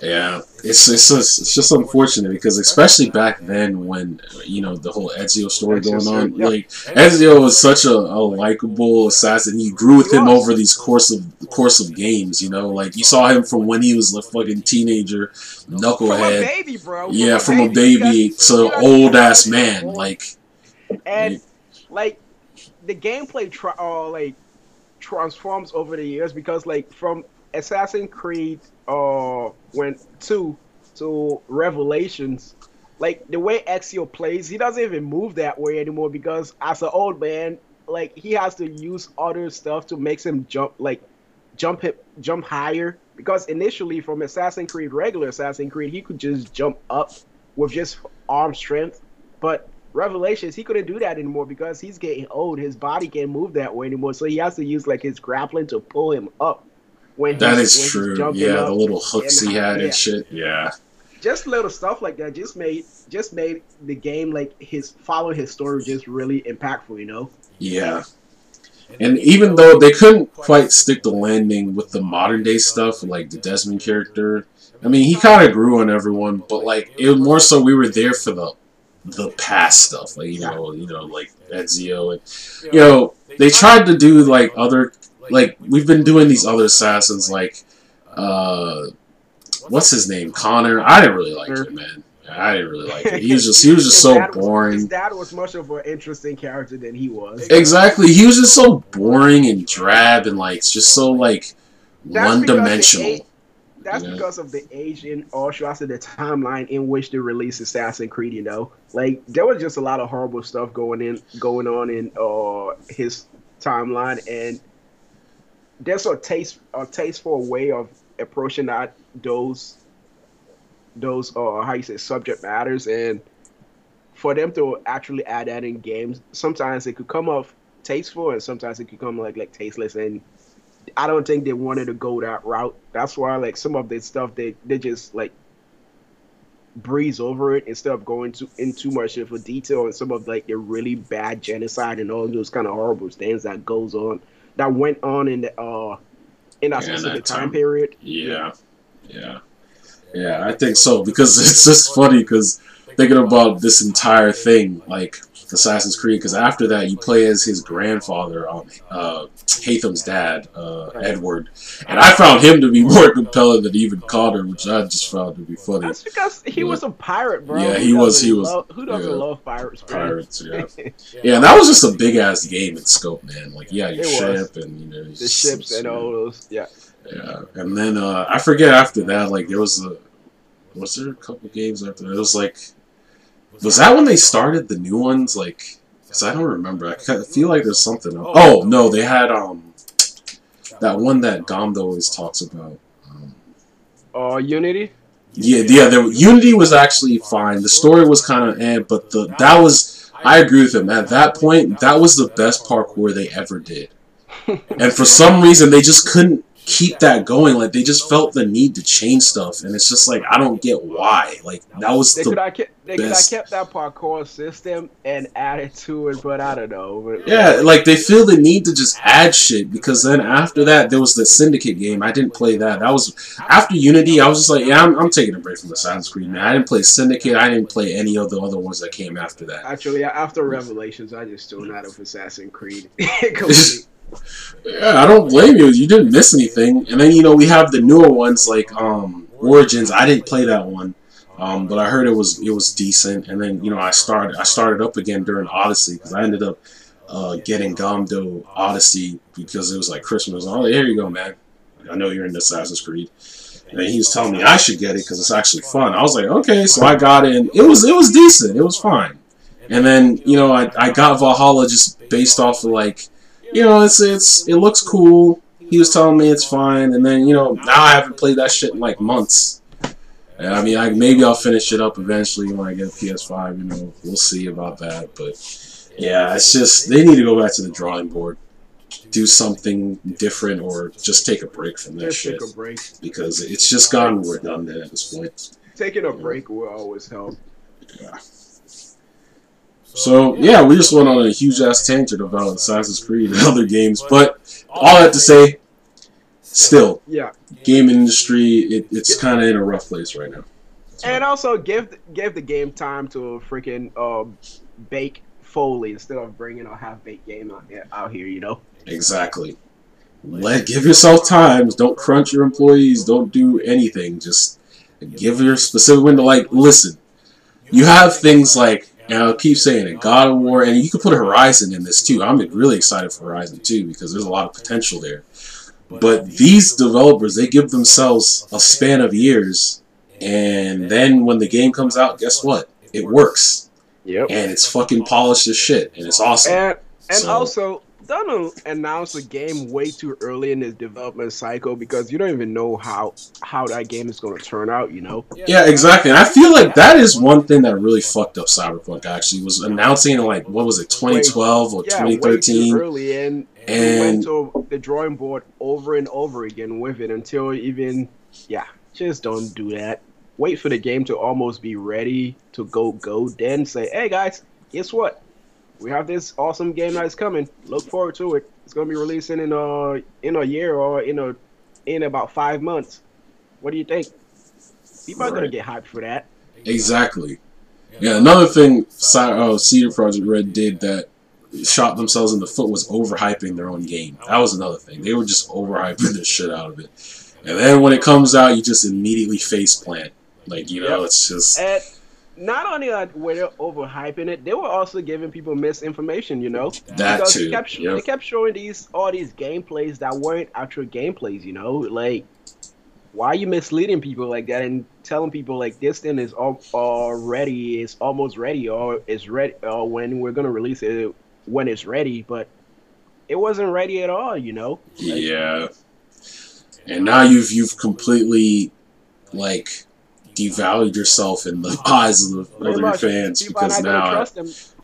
Yeah, it's just unfortunate, because especially back then when, you know, the whole Ezio story going on, like Ezio was such a likable assassin. You grew with him over these course of games, you know, like you saw him from when he was a fucking teenager, knucklehead, from a baby to old ass man, like, and like the gameplay transforms over the years, because like from Assassin's Creed went 2 to Revelations, like the way Ezio plays, he doesn't even move that way anymore, because as an old man, like he has to use other stuff to make him jump higher, because initially from regular Assassin's Creed he could just jump up with just arm strength, but Revelations he couldn't do that anymore because he's getting old, his body can't move that way anymore, so he has to use like his grappling to pull him up. That is true. Yeah, the little hooks he had and shit. Yeah, just little stuff like that just made the game, like his story, just really impactful, you know? Yeah. And even though they couldn't quite stick the landing with the modern day stuff, like the Desmond character, I mean, he kind of grew on everyone, but like it was more so we were there for the past stuff, like you know, like Ezio, and you know they tried to do like other. Like, we've been doing these other assassins, like, what's his name? Connor? I didn't really like him, man. I didn't really like it. He was just so boring. His dad was much of an interesting character than he was. Exactly. He was just so boring and drab and, like, just so, like, one-dimensional. That's because of the age and also I said the timeline in which they released Assassin's Creed, you know? Like, there was just a lot of horrible stuff going on in his timeline, and there's a tasteful way of approaching that those how you say subject matters, and for them to actually add that in games, sometimes it could come off tasteful and sometimes it could come like tasteless, and I don't think they wanted to go that route. That's why like some of the stuff they just like breeze over it instead of going in too much for detail, and some of like the really bad genocide and all those kind of horrible things that went on in the in that specific time period. Yeah, I think so, because it's just funny, because thinking about this entire thing, like Assassin's Creed, because after that you play as his grandfather, Hatham's dad, Edward, and I found him to be more compelling than even Connor, which I just found to be funny. That's because he was a pirate, bro. Yeah, he was. Who doesn't love pirates? Bro? Pirates, yeah. Yeah, and that was just a big ass game in scope, man. Like, yeah, your ship and you know the ships and all those, yeah. Yeah, and then I forget after that, like there was there a couple games after that? It was like. Was that when they started the new ones? Like, cause I don't remember. I feel like there's something. Oh no, they had that one that Gomdo always talks about. Unity. Yeah. Unity was actually fine. The story was kind of but I agree with him. At that point, that was the best parkour they ever did, and for some reason they just couldn't keep that going. Like, they just felt the need to change stuff, and it's just like, I don't get why. Like, that was the best. They kept that parkour system and added to it, but I don't know. Yeah, like, they feel the need to just add shit, because then after that, there was the Syndicate game. I didn't play that. That was after Unity. I was just like, yeah, I'm taking a break from Assassin's Creed, man. I didn't play Syndicate. I didn't play any of the other ones that came after that. Actually, after Revelations, I just still not of Assassin's Creed. Completely. Yeah, I don't blame you. You didn't miss anything. And then, you know, we have the newer ones like Origins. I didn't play that one, but I heard it was decent. And then, you know, I started up again during Odyssey, because I ended up getting Gomdo Odyssey because it was like Christmas. Oh, here you go, man. I know you're into Assassin's Creed. And he was telling me I should get it because it's actually fun. I was like, okay, so I got it. And it was decent. It was fine. And then, you know, I got Valhalla just based off of, like, you know, it looks cool. He was telling me it's fine, and then, you know, now I haven't played that shit in like months. And, I mean, maybe I'll finish it up eventually when I get a PS5. You know, we'll see about that. But yeah, it's just they need to go back to the drawing board, do something different, or just take a break from that shit. Take a break, because it's just gotten redundant at this point. Taking a break will always help. Yeah. So, yeah, we just went on a huge-ass tangent about Assassin's Creed and other games, but all that to say, still, yeah, game industry, it's kind of in a rough place right now. And also, give the game time to freaking bake fully instead of bringing a half-baked game out here, you know? Exactly. Give yourself time. Don't crunch your employees. Don't do anything. Just give your specific window. Like, listen, you have things like, and I'll keep saying it, God of War, and you can put Horizon in this too. I'm really excited for Horizon 2 because there's a lot of potential there. But these developers, they give themselves a span of years, and then when the game comes out, guess what? It works. Yep. And it's fucking polished as shit, and it's awesome. And so, also, don't announce a game way too early in this development cycle, because you don't even know how that game is going to turn out, you know? Yeah, exactly. And I feel like that is one thing that really fucked up Cyberpunk, actually, was announcing in, like, what was it, 2012 or 2013? Way too early, and went to the drawing board over and over again with it until even, yeah, just don't do that. Wait for the game to almost be ready to go, then say, hey, guys, guess what? We have this awesome game that's coming. Look forward to it. It's gonna be releasing in a year or in about 5 months. What do you think? People are gonna get hyped for that. Exactly. Yeah. Another thing, CD Projekt Red did that shot themselves in the foot was overhyping their own game. That was another thing. They were just overhyping the shit out of it. And then when it comes out, you just immediately faceplant. Like, you know, it's just. Not only were they overhyping it, they were also giving people misinformation, you know? That because too. They kept showing all these gameplays that weren't actual gameplays, you know? Like, why are you misleading people like that and telling people, like, this thing is already, it's almost ready, or it's ready, or when we're going to release it, when it's ready, but it wasn't ready at all, you know? Like, yeah. And now you've completely, like, devalued yourself in the eyes of your fans, because now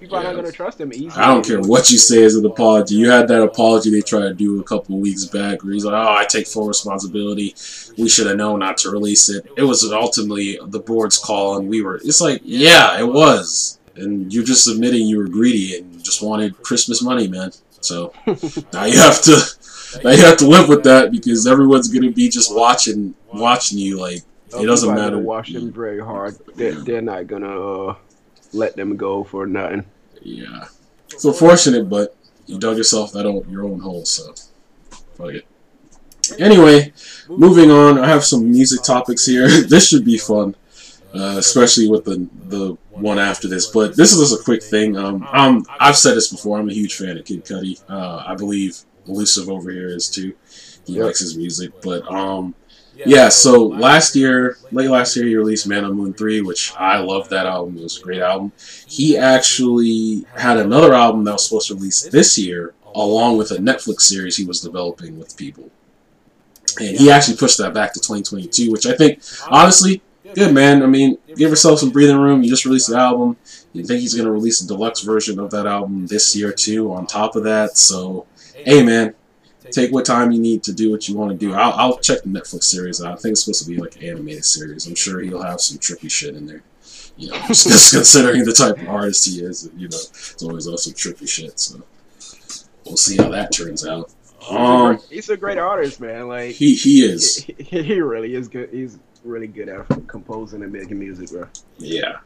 people are not going to trust them easily. I don't care what you say as an apology. You had that apology they tried to do a couple of weeks back where he's like, oh, I take full responsibility. We should have known not to release it. It was ultimately the board's call, and we were. It's like, yeah, it was. And you're just admitting you were greedy and just wanted Christmas money, man. So now you have to live with that, because everyone's going to be just watching you like, it doesn't matter. Watch them very hard. They're not going to let them go for nothing. Yeah. It's unfortunate, but you dug yourself your own hole, so fuck it. Anyway, moving on. I have some music topics here. This should be fun, especially with the one after this. But this is just a quick thing. I've said this before. I'm a huge fan of Kid Cudi. I believe Elusive over here is, too. He likes his music. But, yeah, so late last year, he released Man on the Moon 3, which I love that album. It was a great album. He actually had another album that was supposed to release this year, along with a Netflix series he was developing with people. And he actually pushed that back to 2022, which I think, honestly, good, man. I mean, give yourself some breathing room. You just released an album. You think he's going to release a deluxe version of that album this year, too, on top of that. So, hey, man. Take what time you need to do what you want to do. I'll check the Netflix series out. I think it's supposed to be like an animated series. I'm sure he'll have some tricky shit in there. You know, just considering the type of artist he is, you know, it's always also tricky shit. So we'll see how that turns out. He's a great artist, man. Like he is. He really is good. He's really good at composing and making music, bro. Yeah,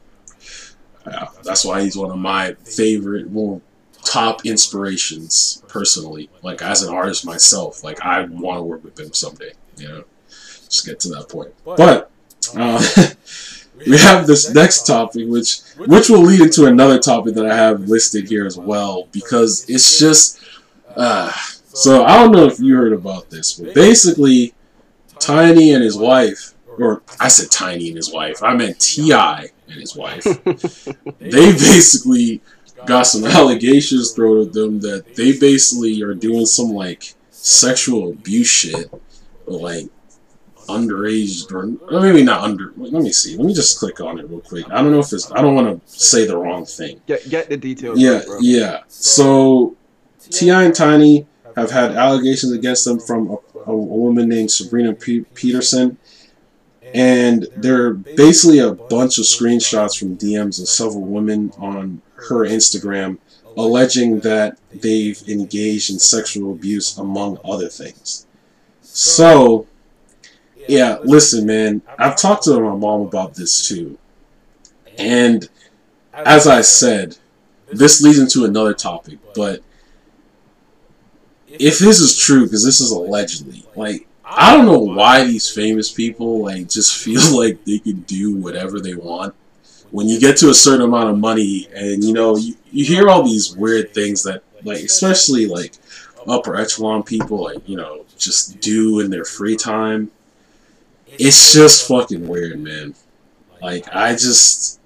that's why he's one of my favorite, well, top inspirations personally. Like as an artist myself, like I want to work with him someday. You know, just get to that point. But we have this next topic, which will lead into another topic that I have listed here as well, because it's just. So I don't know if you heard about this, but basically, Tiny and his wife, or I said Tiny and his wife, I meant T.I. and his wife, they basically got some allegations thrown at them that they basically are doing some, like, sexual abuse shit, or, like, underage, or maybe not under, let me see, let me just click on it real quick. I don't know if it's, I don't want to say the wrong thing. Get the details. Yeah, right, bro. Yeah. So, T.I. and Tiny have had allegations against them from a woman named Sabrina Peterson, and there are basically a bunch of screenshots from DMs of several women on her Instagram alleging that they've engaged in sexual abuse, among other things. So, yeah, listen, man, I've talked to my mom about this too, and as I said, this leads into another topic, but if this is true, because this is allegedly, like, I don't know why these famous people, like, just feel like they can do whatever they want. When you get to a certain amount of money, and, you know, you hear all these weird things that, like, especially, like, upper echelon people, like, you know, just do in their free time. It's just fucking weird, man. Like, I just...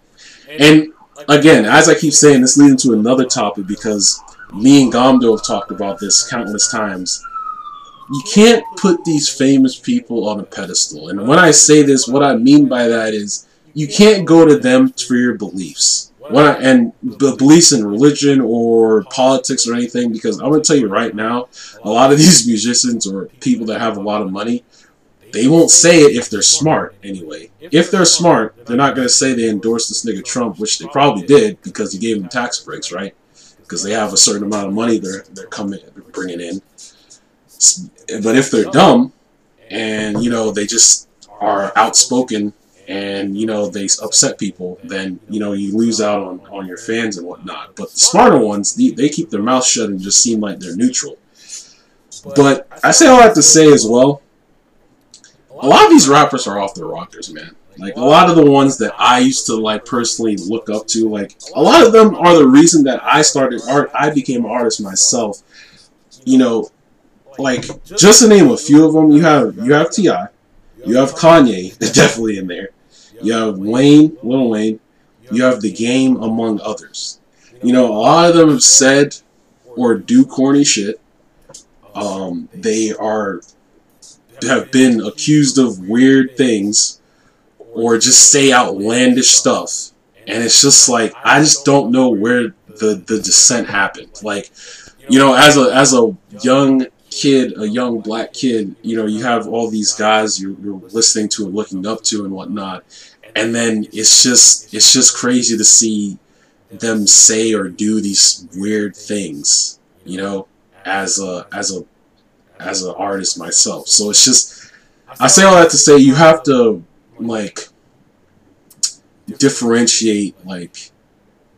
And, again, as I keep saying, this leads into another topic, because... me and Gomdo have talked about this countless times. You can't put these famous people on a pedestal. And when I say this, what I mean by that is you can't go to them for your beliefs. And the beliefs in religion or politics or anything, because I'm going to tell you right now, a lot of these musicians or people that have a lot of money, they won't say it if they're smart anyway. If they're smart, they're not going to say they endorsed this nigga Trump, which they probably did because he gave them tax breaks, right? Because they have a certain amount of money they're coming, they're bringing in. But if they're dumb, and you know they just are outspoken, and you know they upset people, then you know you lose out on your fans and whatnot. But the smarter ones, they keep their mouth shut and just seem like they're neutral. But I say all I have to say as well. A lot of these rappers are off their rockers, man. Like, a lot of the ones that I used to, like, personally look up to, like, a lot of them are the reason that I started art, I became an artist myself. You know, like, just to name a few of them, you have T.I., you have Kanye, definitely in there, you have Wayne, Lil Wayne, you have The Game, among others. You know, a lot of them have said or do corny shit. They have been accused of weird things, or just say outlandish stuff, and it's just like, I just don't know where the descent happened. Like, you know, as a young kid, a young black kid, you know, you have all these guys you're listening to and looking up to and whatnot, and then it's just crazy to see them say or do these weird things, you know, as an artist myself. So it's just, I say all that to say you have to, like, differentiate, like,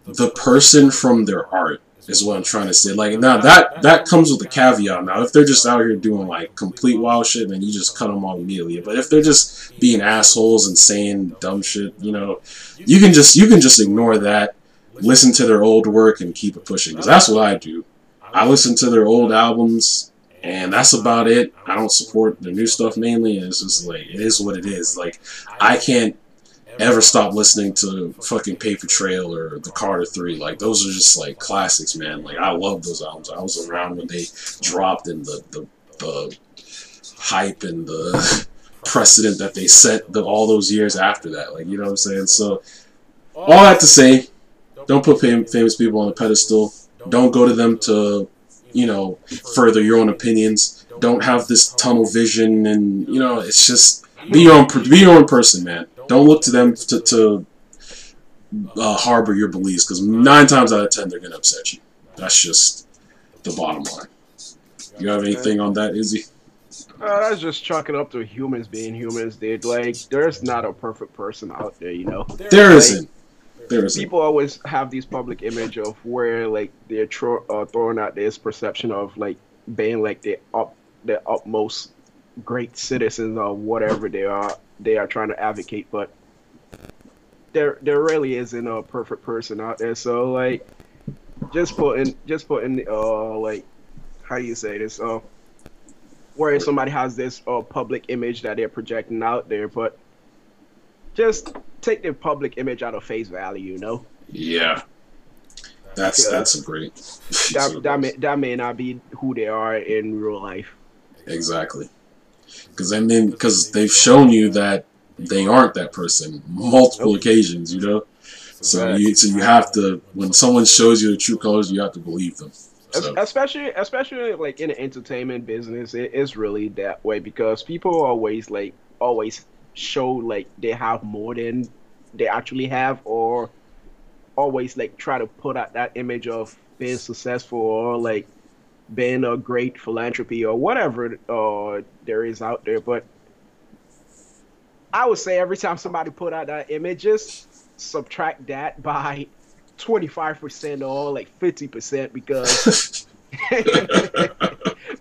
the person from their art is what I'm trying to say. Like, now that comes with a caveat. Now if they're just out here doing, like, complete wild shit, then you just cut them off immediately. But if they're just being assholes and saying dumb shit, you know, you can just ignore that, listen to their old work and keep it pushing, because that's what I do. I listen to their old albums, and that's about it. I don't support the new stuff mainly, and it's just like, it is what it is. Like, I can't ever stop listening to fucking Paper Trail or The Carter 3. Like, those are just, like, classics, man. Like, I love those albums. I was around when they dropped, and the hype and the precedent that they set all those years after that. Like, you know what I'm saying? So, all that to say, don't put famous people on a pedestal. Don't go to them to, you know, further your own opinions. don't have this tunnel vision, and you know, it's just be your own person, man. Don't look to them to harbor your beliefs, because 9 times out of 10 they're gonna upset you. That's just the bottom line. You have anything on that, Izzy? That's just chalking up to humans being humans, dude. Like, there's not a perfect person out there, you know. There isn't. There isn't. People always have this public image of where, like, they're throwing out this perception of, like, being like the utmost great citizens or whatever they are trying to advocate, but there really isn't a perfect person out there. So, like, just putting like, how do you say this? Where somebody has this public image that they're projecting out there, but just take their public image out of face value, you know? Yeah, that's a great. that may not be who they are in real life. Exactly, because they've shown you that they aren't that person multiple occasions, you know. So you have to, when someone shows you the true colors, you have to believe them. So. Especially like in the entertainment business, it is really that way, because people always show like they have more than they actually have, or always like try to put out that image of being successful or like being a great philanthropy or whatever there is out there. But I would say every time somebody put out that image, just subtract that by 25% or like 50%, because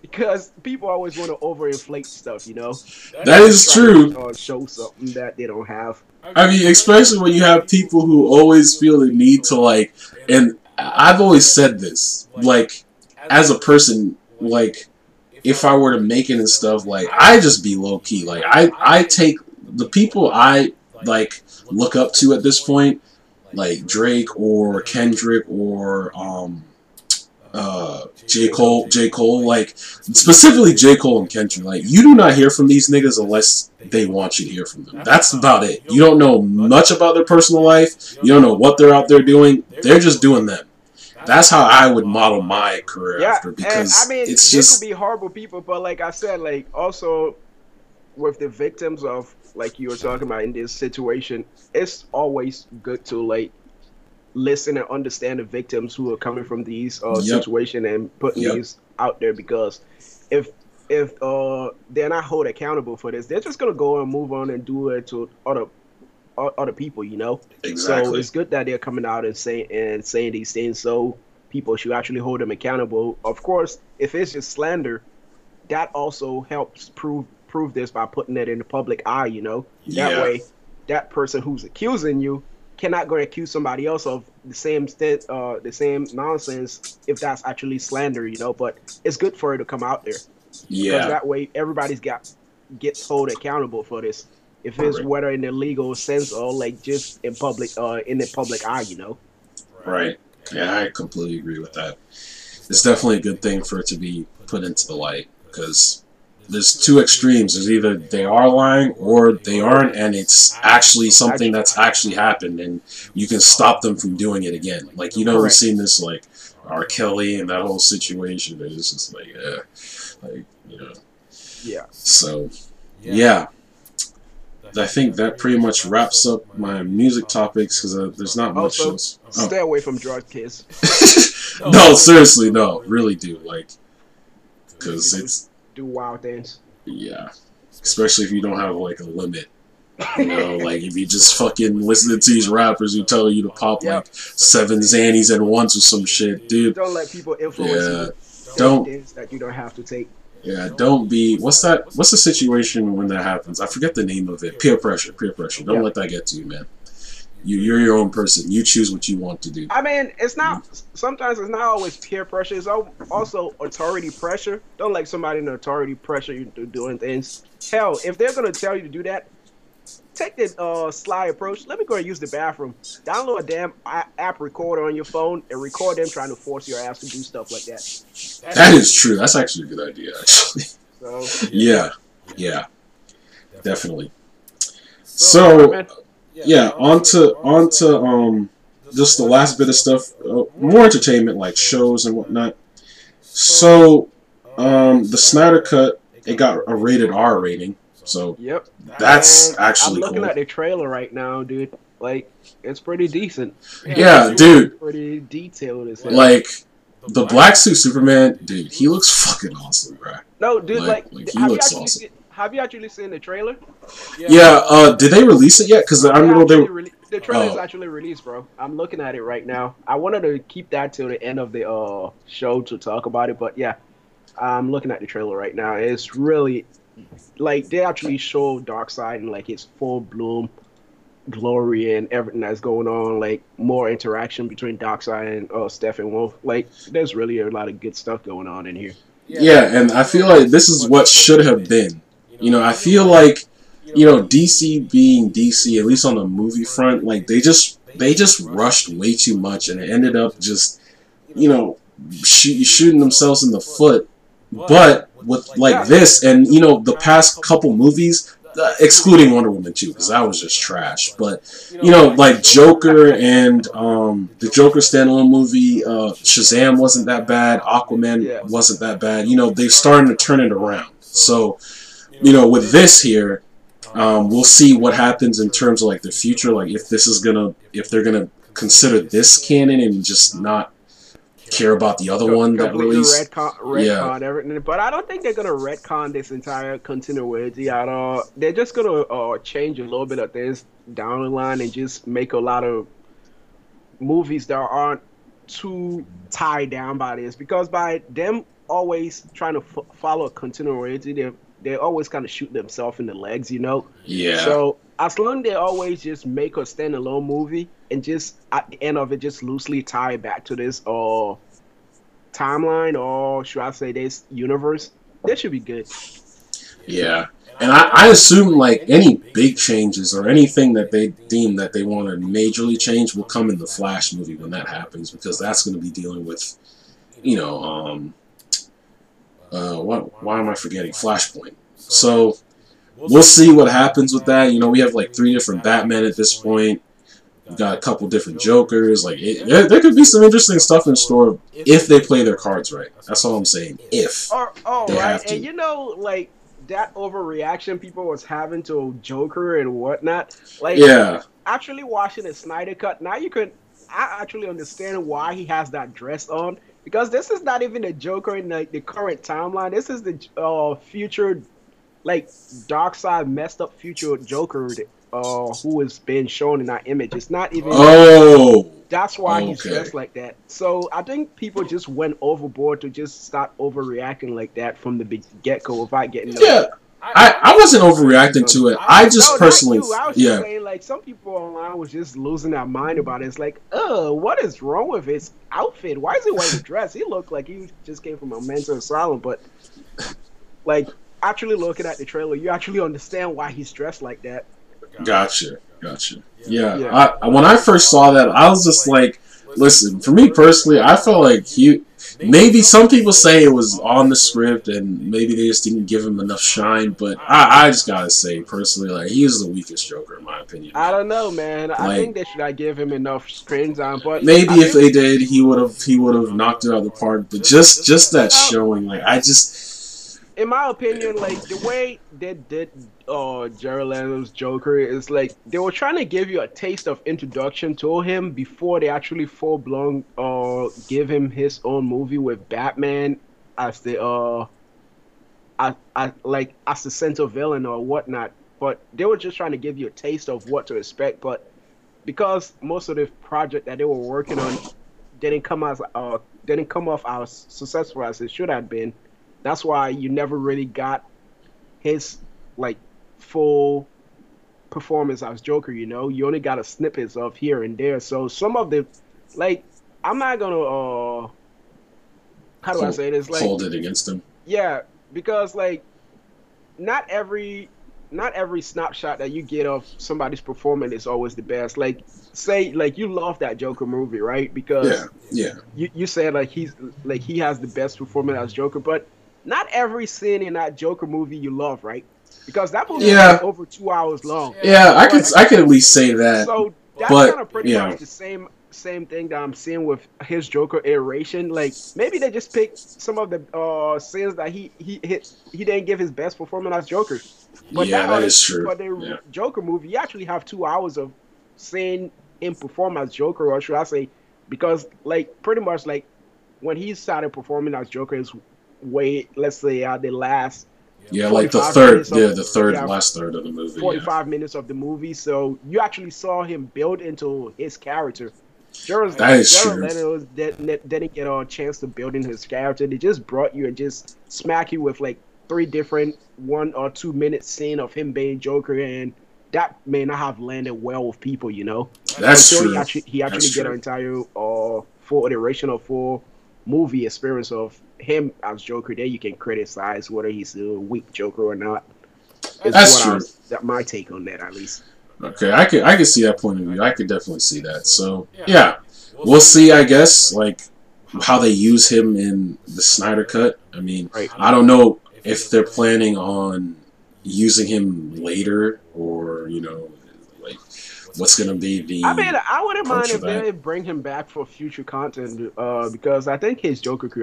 because people always want to overinflate stuff, you know. That is true. Show something that they don't have. I mean, especially when you have people who always feel the need to, like, and I've always said this, like, as a person, like, if I were to make it and stuff, like, I just be low key. Like, I take the people I like look up to at this point, like Drake or Kendrick or J. Cole, like, specifically J. Cole and Kendrick. Like, you do not hear from these niggas unless they want you to hear from them. That's about it. You don't know much about their personal life. You don't know what they're out there doing. They're just doing them. That's how I would model my career after, because and, I mean, it's just, could be horrible people, but like I said, like, also with the victims of, like you were talking about in this situation, it's always good to, like, listen and understand the victims who are coming from these situation and putting these out there, because if they're not held accountable for this, they're just gonna go and move on and do it to other people, you know. Exactly. So it's good that they're coming out and saying these things, so people should actually hold them accountable. Of course, if it's just slander, that also helps prove this by putting it in the public eye, you know. That way, that person who's accusing you cannot go and accuse somebody else of the same nonsense if that's actually slander, you know. But it's good for it to come out there. Yeah. Because that way, everybody's gets held accountable for this, if it's whether in the legal sense or like just in public, in the public eye, you know. Right. Yeah, I completely agree with that. It's definitely a good thing for it to be put into the light, because there's two extremes. There's either they are lying or they aren't, and it's actually something that's actually happened, and you can stop them from doing it again. Like, you know, we've seen this, like, R. Kelly and that whole situation. It's just like, you know. Yeah. So, yeah. I think that pretty much wraps up my music topics, because there's not much else. Stay away from drug kids. No, seriously, no. Really do. Like, because it's... do wild things. Yeah. Especially if you don't have, like, a limit. You know, like, if you just fucking listen to these rappers who tell you to pop, like, 7 Xannies at once or some shit, dude. Don't let people influence you. Don't. Things that you don't have to take. Yeah, don't be... What's that? What's the situation when that happens? I forget the name of it. Peer pressure. Peer pressure. Don't let that get to you, man. You're your own person. You choose what you want to do. I mean, it's not... Sometimes it's not always peer pressure. It's also authority pressure. Don't let somebody in authority pressure you to doing things. Hell, if they're going to tell you to do that, take the sly approach. Let me go and use the bathroom. Download a damn app recorder on your phone and record them trying to force your ass to do stuff like that. That is true. That's actually a good idea, actually. So, yeah. Definitely. So yeah, on to just the last bit of stuff, more entertainment, like shows and whatnot. So The Snyder Cut, it got a rated R rating. So yep, that's actually cool. I'm looking at the trailer right now, dude. Like, it's pretty decent. Yeah, dude. Pretty detailed as hell. Like, the black suit Superman, dude, he looks fucking awesome, bro. No, dude, like he looks awesome. Have you actually seen the trailer? Yeah. Did they release it yet? Because I know they were. The trailer is actually released, bro. I'm looking at it right now. I wanted to keep that till the end of the show to talk about it, but yeah, I'm looking at the trailer right now. It's really, like, they actually show Darkseid and like his full bloom, glory, and everything that's going on. Like, more interaction between Darkseid and Steppenwolf. Like, there's really a lot of good stuff going on in here. Yeah, and I feel like this is what should have been. You know, I feel like, you know, DC being DC, at least on the movie front, like, they just rushed way too much, and it ended up just, you know, shooting themselves in the foot. But with, like, this, and, you know, the past couple movies, excluding Wonder Woman 2, because that was just trash, but, you know, like, Joker and the Joker standalone movie, Shazam wasn't that bad, Aquaman wasn't that bad, you know, they're starting to turn it around. So, you know, with this here, we'll see what happens in terms of, like, the future, like, if they're gonna consider this canon and just not care about the other one that released. Redcon everything, but I don't think they're gonna retcon this entire continuity at all. They're just gonna change a little bit of this down the line and just make a lot of movies that aren't too tied down by this, because by them always trying to follow a continuity, they always kind of shoot themselves in the legs, you know? Yeah. So as long as they always just make a standalone movie and just at the end of it just loosely tie it back to this timeline, or should I say this universe, that should be good. Yeah. And I assume, like, any big changes or anything that they deem that they want to majorly change will come in the Flash movie when that happens, because that's going to be dealing with, you know, why am I forgetting? Flashpoint. So we'll see what happens with that. You know, we have like 3 different Batman at this point. We've got a couple different Jokers. Like, there could be some interesting stuff in store if they play their cards right. That's all I'm saying. If they have to. And you know, like, that overreaction people was having to Joker and whatnot. Like, yeah, actually watching the Snyder Cut now, I actually understand why he has that dress on. Because this is not even the Joker in the current timeline. This is the future, like, Darkseid messed up future Joker who is being shown in that image. It's not even... Oh! That's why he's dressed like that. So I think people just went overboard to just start overreacting like that from the get-go without getting... Yeah, I wasn't overreacting to it. I just personally... I was just saying, like, some people online was just losing their mind about it. It's like, what is wrong with his outfit? Why is he wearing a dress? He looked like he just came from a mental asylum. But, like, actually looking at the trailer, you actually understand why he's dressed like that. Gotcha. Yeah. When I first saw that, I was just like, listen, for me personally, I felt like he... Maybe some people say it was on the script and maybe they just didn't give him enough shine, but I just gotta say, personally, like, he is the weakest Joker in my opinion. I don't know, man. Like, I think they should not give him enough screen time, but maybe if they did, he would have knocked it out of the park. But just that showing, like, I just, in my opinion, like, the way they did Jared Leto's Joker is like they were trying to give you a taste of introduction to him before they actually full blown give him his own movie with Batman as the as the central villain or whatnot. But they were just trying to give you a taste of what to expect. But because most of the project that they were working on didn't come off as successful as it should have been, that's why you never really got his, like, full performance as Joker, you know? You only got a snippets of here and there. So some of the, like, I'm not gonna how do I say this, like, hold it against him. Yeah, because, like, not every snapshot that you get of somebody's performance is always the best. Like, say, like, you love that Joker movie, right? Because you said, like, he has the best performance as Joker, but not every scene in that Joker movie you love, right? Because that movie is over 2 hours long. Yeah, I could at least say that. So that's kind of pretty much the same same thing that I'm seeing with his Joker iteration. Like, maybe they just picked some of the scenes that he didn't give his best performance as Joker. But yeah, that is true. For the Joker movie, you actually have 2 hours of seeing him perform as Joker, or should I say, because, like, pretty much, like, when he started performing as Joker is way, let's say, the last... Yeah, like the third, last third of the movie. 45 minutes of the movie, so you actually saw him build into his character. Jared Leto didn't get a chance to build in his character. They just brought you and just smack you with like 3 different 1 or 2 minute scene of him being Joker, and that may not have landed well with people, you know. That's true. He actually get an entire full iteration or full movie experience of him as Joker. There you can criticize whether he's a weak Joker or not. That's true. That's my take on that, at least. Okay, I could see that point of view. I could definitely see that. So yeah, we'll see. I guess like how they use him in the Snyder Cut. I mean, I don't know if they're planning on using him later, or you know, like what's gonna be the. I mean, I wouldn't mind if they bring him back for future content, because I think his Joker could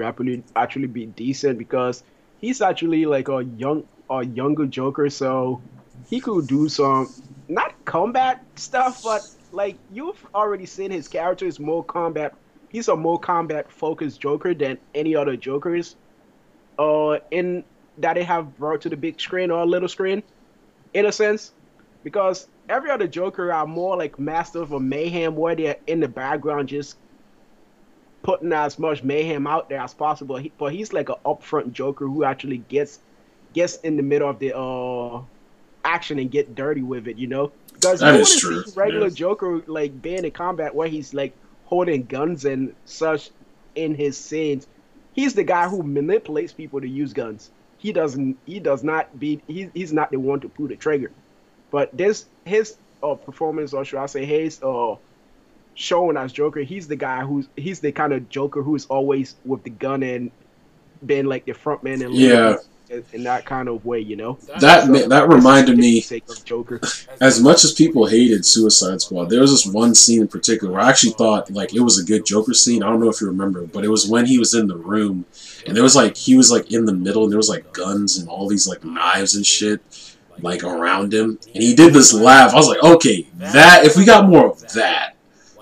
actually be decent, because he's actually like a younger Joker, so he could do some. Not combat stuff, but like you've already seen his character is more combat. He's a more combat focused Joker than any other Jokers in that they have brought to the big screen or little screen, in a sense. Because every other Joker are more like masters of mayhem, where they're in the background just putting as much mayhem out there as possible. But he's like an upfront Joker who actually gets in the middle of the action and get dirty with it, you know? Because that is true. Regular Joker like being in combat where he's like holding guns and such in his scenes. He's the guy who manipulates people to use guns. He's not the one to pull the trigger. But this his performance, or should I say his showing as Joker, he's the kind of Joker who's always with the gun and being like the front man and in that kind of way, you know. That reminded me, Joker. As much as people hated Suicide Squad, there was this one scene in particular where I actually thought like it was a good Joker scene. I don't know if you remember, but it was when he was in the room and there was like he was like in the middle and there was like guns and all these like knives and shit like around him, and he did this laugh. I was like, okay, that if we got more of that.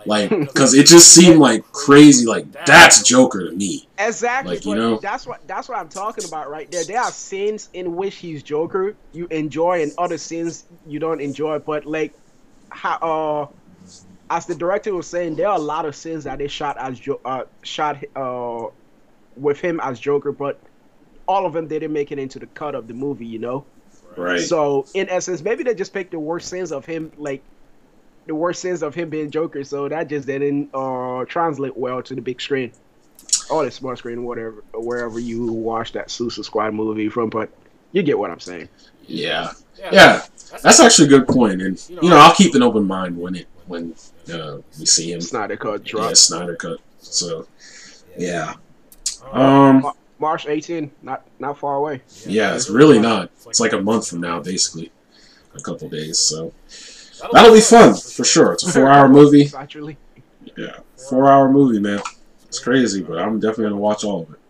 Like, because it just seemed like crazy. Like, that's Joker to me. Exactly. Like, you know? That's what I'm talking about right there. There are scenes in which he's Joker you enjoy, and other scenes you don't enjoy. But like, how, as the director was saying, there are a lot of scenes that they shot with him as Joker, but all of them didn't make it into the cut of the movie. You know. Right. So in essence, maybe they just picked the worst scenes of him, like. The worst sins of him being Joker, so that just didn't translate well to the big screen or the smart screen, whatever, wherever you watch that Suicide Squad movie from. But you get what I'm saying. Yeah, that's actually a good point, and you know I'll keep an open mind when we see him. Snyder Cut drop. Yeah, Snyder Cut. So yeah. March 18, not far away. Yeah, it's really not. It's like a month from now, basically, a couple days. So. That'll be fun, for sure. It's a 4-hour movie. Yeah, 4-hour movie, man. It's crazy, but I'm definitely going to watch all of it.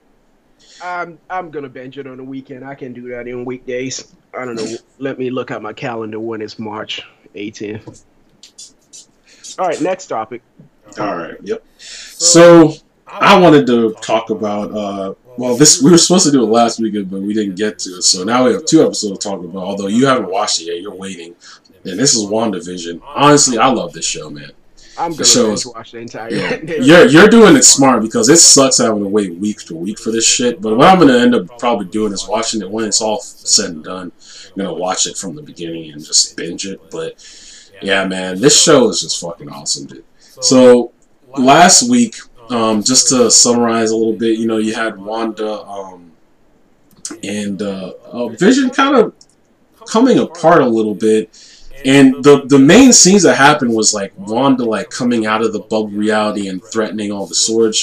I'm going to binge it on the weekend. I can do that in weekdays. I don't know. Let me look at my calendar when it's March 18th. All right, next topic. All right, yep. So I wanted to talk about, we were supposed to do it last weekend, but we didn't get to it. So now we have 2 episodes to talk about, although you haven't watched it yet. You're waiting. And this is WandaVision. Honestly, I love this show, man. I'm going to watch the entire thing. You're doing it smart because it sucks having to wait week to week for this shit. But what I'm going to end up probably doing is watching it when it's all said and done. I'm going to watch it from the beginning and just binge it. But, yeah, man, this show is just fucking awesome, dude. So, last week, just to summarize a little bit, you know, you had Wanda and Vision kind of coming apart a little bit. And the main scenes that happened was like Wanda like coming out of the bubble reality and threatening all the soldiers.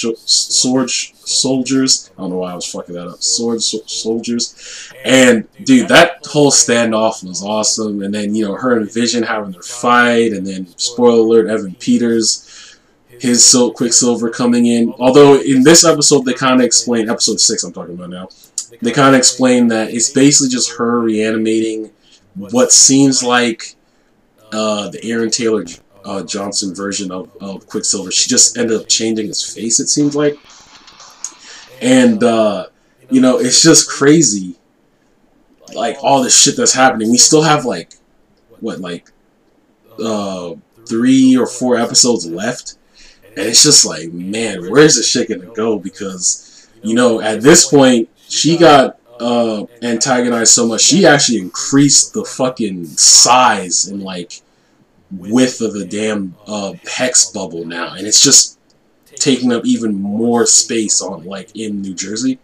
I don't know why I was fucking that up. Soldiers, and dude, that whole standoff was awesome. And then you know her and Vision having their fight, and then spoiler alert, Evan Peters his Quicksilver coming in. Although in this episode they kind of explain, episode 6 I'm talking about now, they kind of explain that it's basically just her reanimating what seems like the Aaron Taylor Johnson version of Quicksilver. She just ended up changing his face, it seems like. And, you know, it's just crazy, like, all the shit that's happening. We still have, like, what, like, 3 or 4 episodes left? And it's just like, man, where's this shit gonna go? Because, you know, at this point, she got antagonized so much, she actually increased the fucking size and, like, width of the damn hex bubble now. And it's just taking up even more space on, like, in New Jersey.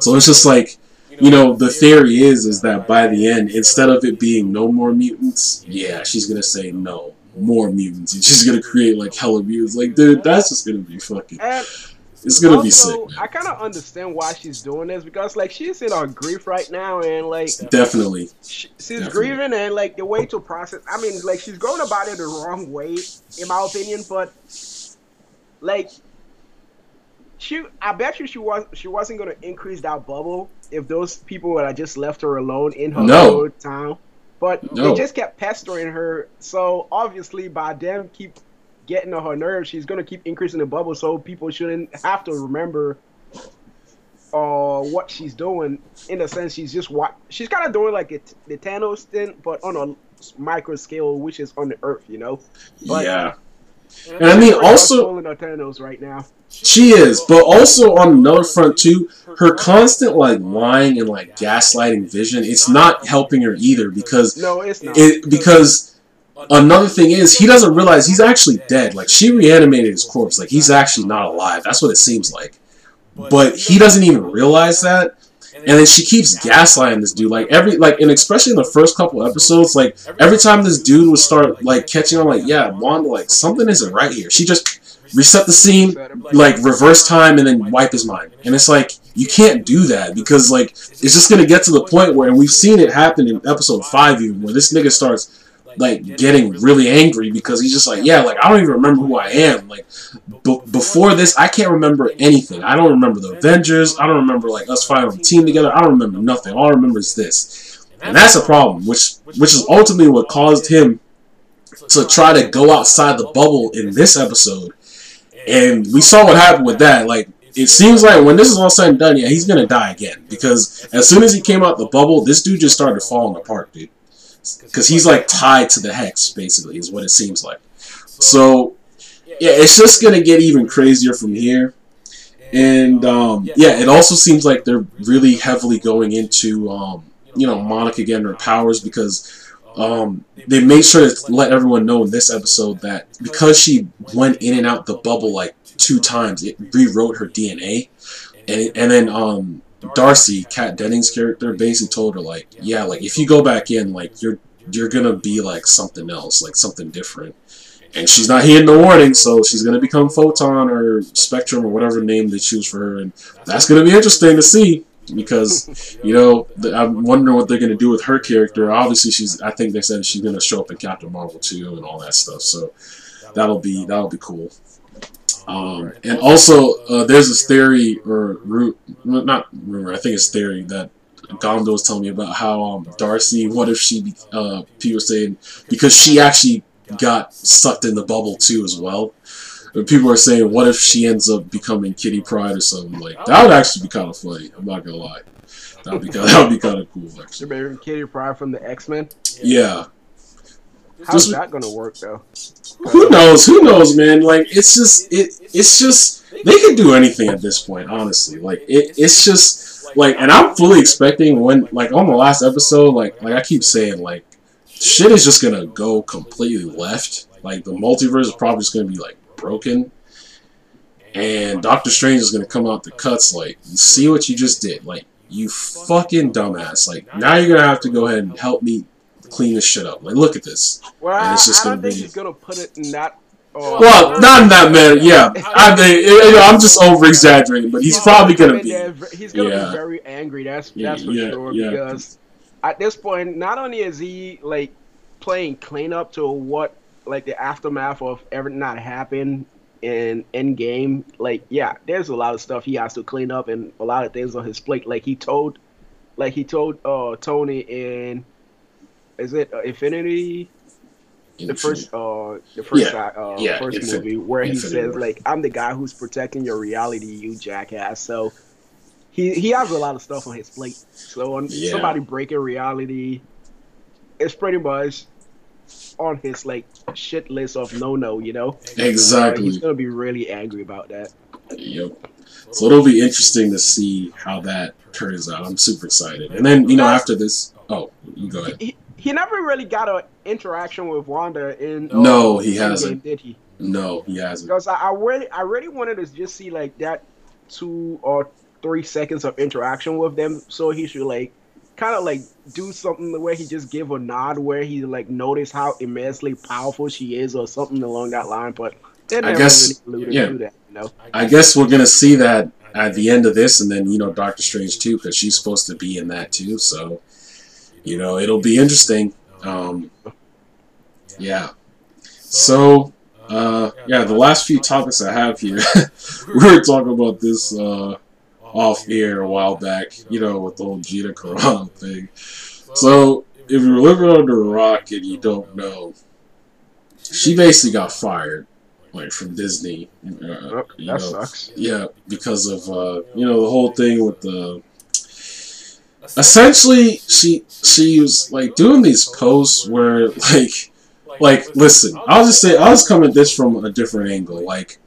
So it's just like, you know, the theory is that by the end, instead of it being no more mutants, yeah, she's gonna say no more mutants, and she's gonna create like hella mutants. Like, dude, that's just gonna be fucking, it's gonna also be sick, man. I kind of understand why she's doing this, because like she's in our grief right now, and like definitely she's grieving, and like the way to process, I mean, like she's going about it the wrong way in my opinion, but like I bet you she wasn't gonna increase that bubble if those people would have just left her alone in her own town. But they just kept pestering her, so obviously by them keep getting on her nerves, she's gonna keep increasing the bubble, so people shouldn't have to remember what she's doing. In a sense, she's just she's kind of doing like the Thanos thing, but on a micro scale, which is on the Earth, you know. But, yeah, and I mean also pulling on Thanos right now. She is, but also on another front too, her constant like lying and like gaslighting Vision, it's not helping her either, because because another thing is, he doesn't realize he's actually dead. Like, she reanimated his corpse, like he's actually not alive, that's what it seems like, but he doesn't even realize that. And then she keeps gaslighting this dude, like and especially in the first couple episodes, like every time this dude would start like catching on, like, yeah, Wanda, like something isn't right here, she just reset the scene, like reverse time, and then wipe his mind. And it's like, you can't do that, because like it's just gonna get to the point where, and we've seen it happen in episode 5 even, where this nigga starts like getting really angry because he's just like, yeah, like I don't even remember who I am. Like before this, I can't remember anything. I don't remember the Avengers. I don't remember like us fighting on a team together. I don't remember nothing. All I remember is this, and that's a problem. Which is ultimately what caused him to try to go outside the bubble in this episode. And we saw what happened with that. Like, it seems like when this is all said and done, yeah, he's gonna die again, because as soon as he came out the bubble, this dude just started falling apart, dude. Because he's like tied to the hex, basically, is what it seems like. So, yeah, it's just gonna get even crazier from here. And yeah, it also seems like they're really heavily going into you know, Monica getting her powers, because they made sure to let everyone know in this episode that because she went in and out the bubble like 2 times, it rewrote her DNA. And then Darcy, Kat Denning's character, basically told her, like, yeah, like if you go back in, like you're gonna be like something else, like something different. And she's not heeding the warning, so she's gonna become Photon or Spectrum or whatever name they choose for her, and that's gonna be interesting to see. Because, you know, I'm wondering what they're going to do with her character. Obviously, I think they said she's going to show up in Captain Marvel 2 and all that stuff. So that'll be cool. And also, there's this theory, or not rumor, I think it's theory, that Gomdo was telling me about how Darcy, what if she, people saying, because she actually got sucked in the bubble too as well. People are saying, what if she ends up becoming Kitty Pryde or something? Like, that would actually be kind of funny, I'm not gonna lie. That would be kind of cool, actually. Remember Kitty Pryde from the X-Men? Yeah. How's that gonna work, though? Who knows, man? Like, it's just they can do anything at this point, honestly. Like, it's just like, and I'm fully expecting, when like on the last episode, like I keep saying, like shit is just gonna go completely left. Like, the multiverse is probably just gonna be like broken, and Doctor Strange is gonna come out the cuts like, see what you just did, like you fucking dumbass, like now you're gonna have to go ahead and help me clean this shit up, like look at this. Well, and it's just I don't think he's gonna put it in that well, not in that manner, yeah. I mean, you know, I'm just over exaggerating, but he's probably gonna be he's gonna be very angry, that's for sure, because at this point, not only is he like playing cleanup to what, like the aftermath of everything that happened in Endgame, like, yeah, there's a lot of stuff he has to clean up and a lot of things on his plate. Like he told Tony in, is it Infinity? The first movie where he says, like, I'm the guy who's protecting your reality, you jackass. So he has a lot of stuff on his plate. So somebody breaking reality, it's pretty much on his, like, shit list of no, you know? Exactly. He's going to be really angry about that. Yep. So it'll be interesting to see how that turns out. I'm super excited. And then, you know, after this... Oh, you go ahead. He never really got an interaction with Wanda in... No, he hasn't. Did he? No, he hasn't. Because I really wanted to just see, like, that 2 or 3 seconds of interaction with them, so he should, like, kind of, like, do something where he just give a nod where he, like, notice how immensely powerful she is or something along that line, but they never really do that, you know? I guess we're going to see that at the end of this, and then, you know, Doctor Strange 2, because she's supposed to be in that, too, so... You know, it'll be interesting. Yeah. So, the last few topics I have here, we were talking about this off air a while back, you know, with the whole Gina Carano thing. So, if you're living under a rock and you don't know, she basically got fired, like, from Disney. That sucks. Yeah, because of, you know, the whole thing with the... Essentially, she was, like, doing these posts where, like, listen, I'll just come at this from a different angle. Like,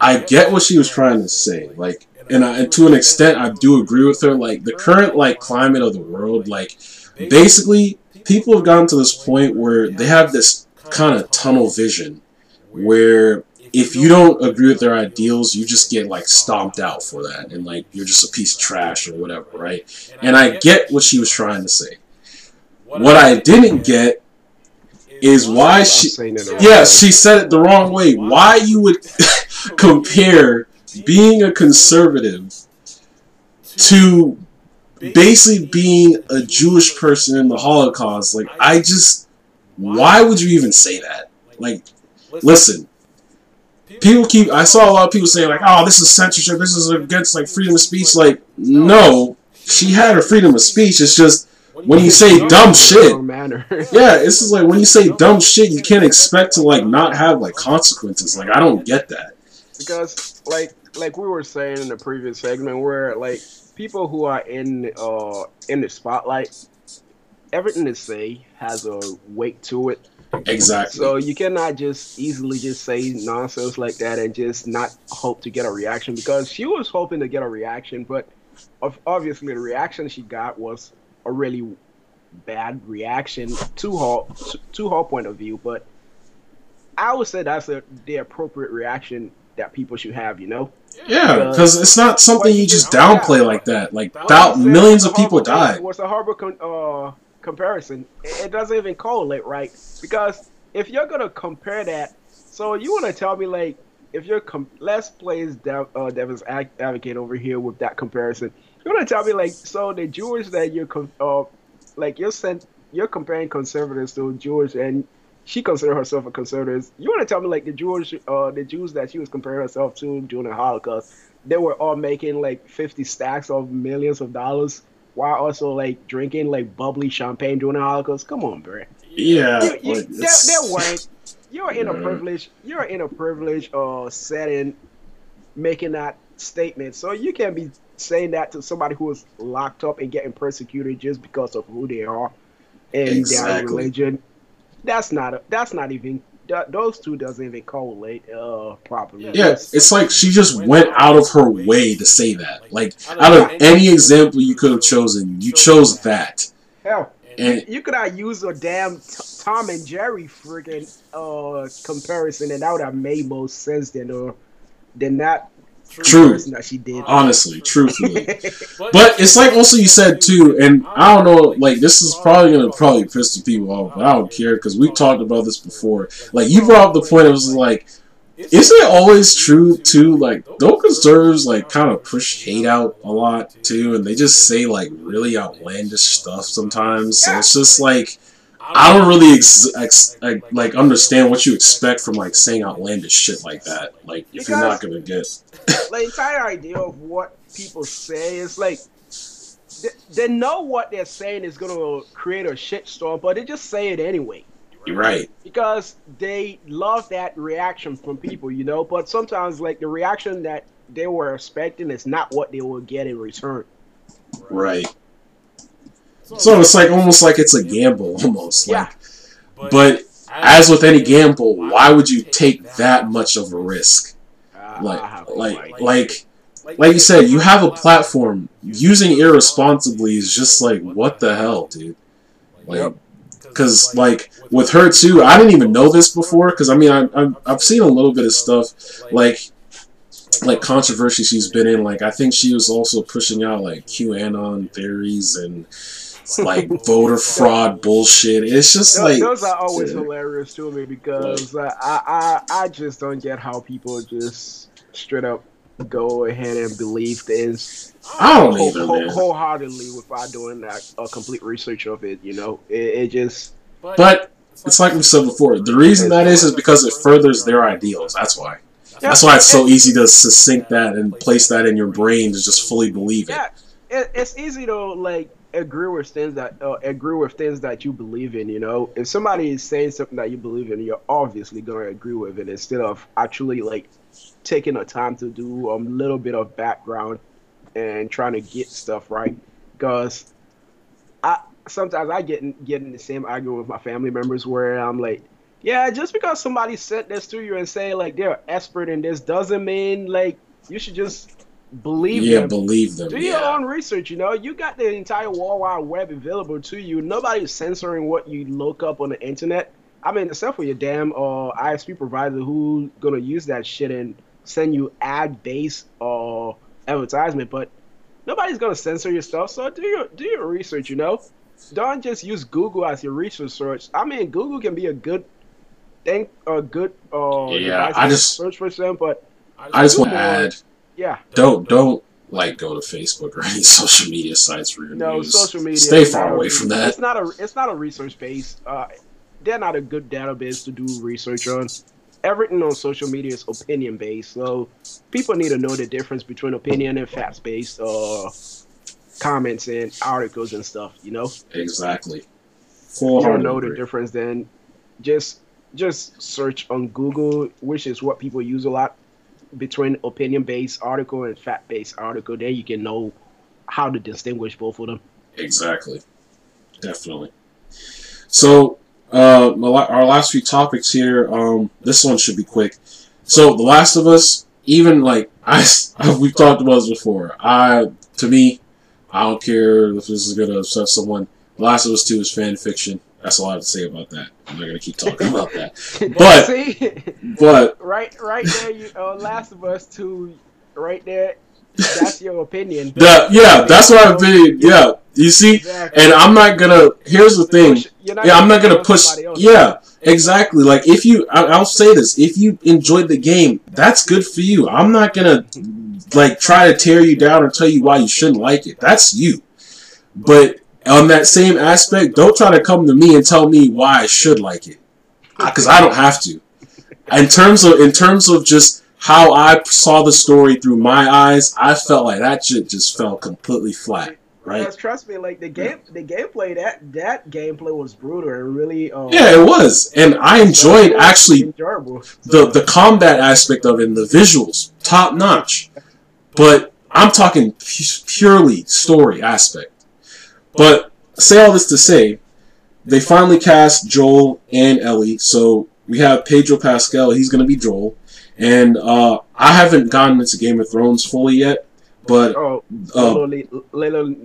I get what she was trying to say. Like, and to an extent, I do agree with her. Like, the current, like, climate of the world, like, basically, people have gotten to this point where they have this kind of tunnel vision where if you don't agree with their ideals, you just get, like, stomped out for that. And, like, you're just a piece of trash or whatever, right? And I get what she was trying to say. What I didn't get is why she... Yeah, she said it the wrong way. Why you would compare being a conservative to basically being a Jewish person in the Holocaust. Like, I just... Why would you even say that? Like, listen... I saw a lot of people saying, like, oh, this is censorship, this is against, like, freedom of speech. Like, no, she had her freedom of speech. It's just, when you say dumb shit, yeah, it's just like, when you say dumb shit, you can't expect to, like, not have, like, consequences. Like, I don't get that. Because, like we were saying in the previous segment, where, like, people who are in the spotlight, everything they say has a weight to it. Exactly. So you cannot just easily just say nonsense like that and just not hope to get a reaction, because she was hoping to get a reaction, but obviously the reaction she got was a really bad reaction to her point of view. But I would say that's the appropriate reaction that people should have, you know? Yeah, because it's not something you just downplay like that. Like, millions of people died. What's a horrible comparison? It doesn't even correlate, right? Because if you're gonna compare that, so you want to tell me, like, if you're let's play devil's advocate over here with that comparison, you want to tell me, like, so the Jewish that you're like you're comparing conservatives to Jewish, and she considered herself a conservative. You want to tell me, like, the Jews that she was comparing herself to during the Holocaust, they were all making, like, 50 stacks of millions of dollars, while also, like, drinking, like, bubbly champagne during the Holocaust? Come on, bro. Yeah. They're white. You're in a privileged setting, making that statement. So you can't be saying that to somebody who is locked up and getting persecuted just because of who they are and their religion. Those two doesn't even correlate properly. Yeah, it's like she just went out of her way to say that. Like, out of any example you could have chosen, you chose that. Hell, and you could have used a damn Tom and Jerry freaking comparison, and that would have made more sense than that. True. That she did. Honestly, truthfully. But it's like, also you said too, and I don't know, like, this is probably going to probably piss the people off, but I don't care, because we talked about this before. Like, you brought up the point, it was like, isn't it always true too, like, those conservatives, like, kind of push hate out a lot too, and they just say, like, really outlandish stuff sometimes, so it's just like, I don't really like understand what you expect from like saying outlandish shit like that. Like if you're not gonna get the entire idea of what people say is like they know what they're saying is gonna create a shitstorm, but they just say it anyway. You're right. Because they love that reaction from people, you know. But sometimes like the reaction that they were expecting is not what they will get in return. Right. So it's like almost like it's a gamble, almost. Yeah. Like, but as with any gamble, why would you take that much of a risk? Like you said, you have a platform. Using irresponsibly is just like, what the hell, dude? Like, because like with her too, I didn't even know this before. Because I mean, I've seen a little bit of stuff, like controversy she's been in. Like I think she was also pushing out like QAnon theories and. It's like voter fraud bullshit. It's just like those are always hilarious to me because I just don't get how people just straight up go ahead and believe things. I don't even wholeheartedly without doing that a complete research of it. You know, it just. But it's like we said before. The reason that is because it furthers their ideals. That's why. Yeah, that's why it's so easy to succinct that and place that in your brain to just fully believe it. Yeah, it's easy to like. Agree with things that you believe in, you know. If somebody is saying something that you believe in, you're obviously gonna agree with it instead of actually like taking the time to do a little bit of background and trying to get stuff right. Because sometimes I get in the same argument with my family members where I'm like, yeah, just because somebody sent this to you and say like they're an expert in this doesn't mean like you should just. Believe them. Do your own research, you know. You got the entire World Wide Web available to you. Nobody's censoring what you look up on the internet. I mean, except for your damn ISP provider who's going to use that shit and send you ad-based advertisement. But nobody's going to censor your stuff, so do your research, you know. Don't just use Google as your research source. I mean, Google can be a good thing, a good search for them, but... I just want to add... Yeah. Don't like go to Facebook or any social media sites where news. Social media. Stay far away from that. It's not a research base. They're not a good database to do research on. Everything on social media is opinion based, so people need to know the difference between opinion and facts based comments and articles and stuff. You know. Exactly. Full if you don't know the difference, then just search on Google, which is what people use a lot. Between opinion-based article and fact-based article, then you can know how to distinguish both of them. Exactly. Definitely. So, our last few topics here, this one should be quick. So, The Last of Us, even, like, we've talked about this before. To me, I don't care if this is going to upset someone. The Last of Us 2 is fan fiction. That's all I have to say about that. I'm not gonna keep talking about that. But, right there, Last of Us 2, right there. That's your opinion. That's my opinion. Yeah, you see, exactly. And I'm not gonna. Here's the thing. I'm not gonna push. Yeah, exactly. Like if you, I'll say this. If you enjoyed the game, that's good for you. I'm not gonna like try to tear you down or tell you why you shouldn't like it. That's you. But. On that same aspect, don't try to come to me and tell me why I should like it, because I don't have to. In terms of just how I saw the story through my eyes, I felt like that shit just fell completely flat. Right? Yes, trust me, like the gameplay that gameplay was brutal and really. Yeah, it was, and I enjoyed actually the combat aspect of it and the visuals, top notch. But I'm talking purely story aspect. But say all this to say, they finally cast Joel and Ellie. So we have Pedro Pascal. He's going to be Joel. And I haven't gotten into Game of Thrones fully yet. But Liliana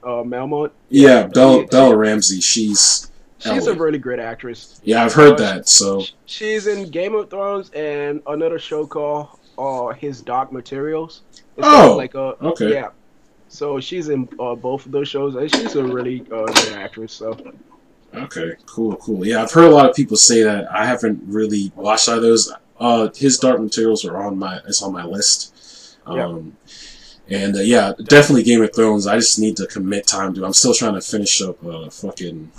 Melmont. Yeah, Bella Ramsey. She's a really great actress. Yeah, I've heard that. So she's in Game of Thrones and another show called His Dark Materials. It's okay. Yeah. So she's in both of those shows, and she's a really good actress. So, okay, cool. Yeah, I've heard a lot of people say that. I haven't really watched either of those. His Dark Materials are on my list. And yeah, definitely Game of Thrones. I just need to commit time to. I'm still trying to finish up fucking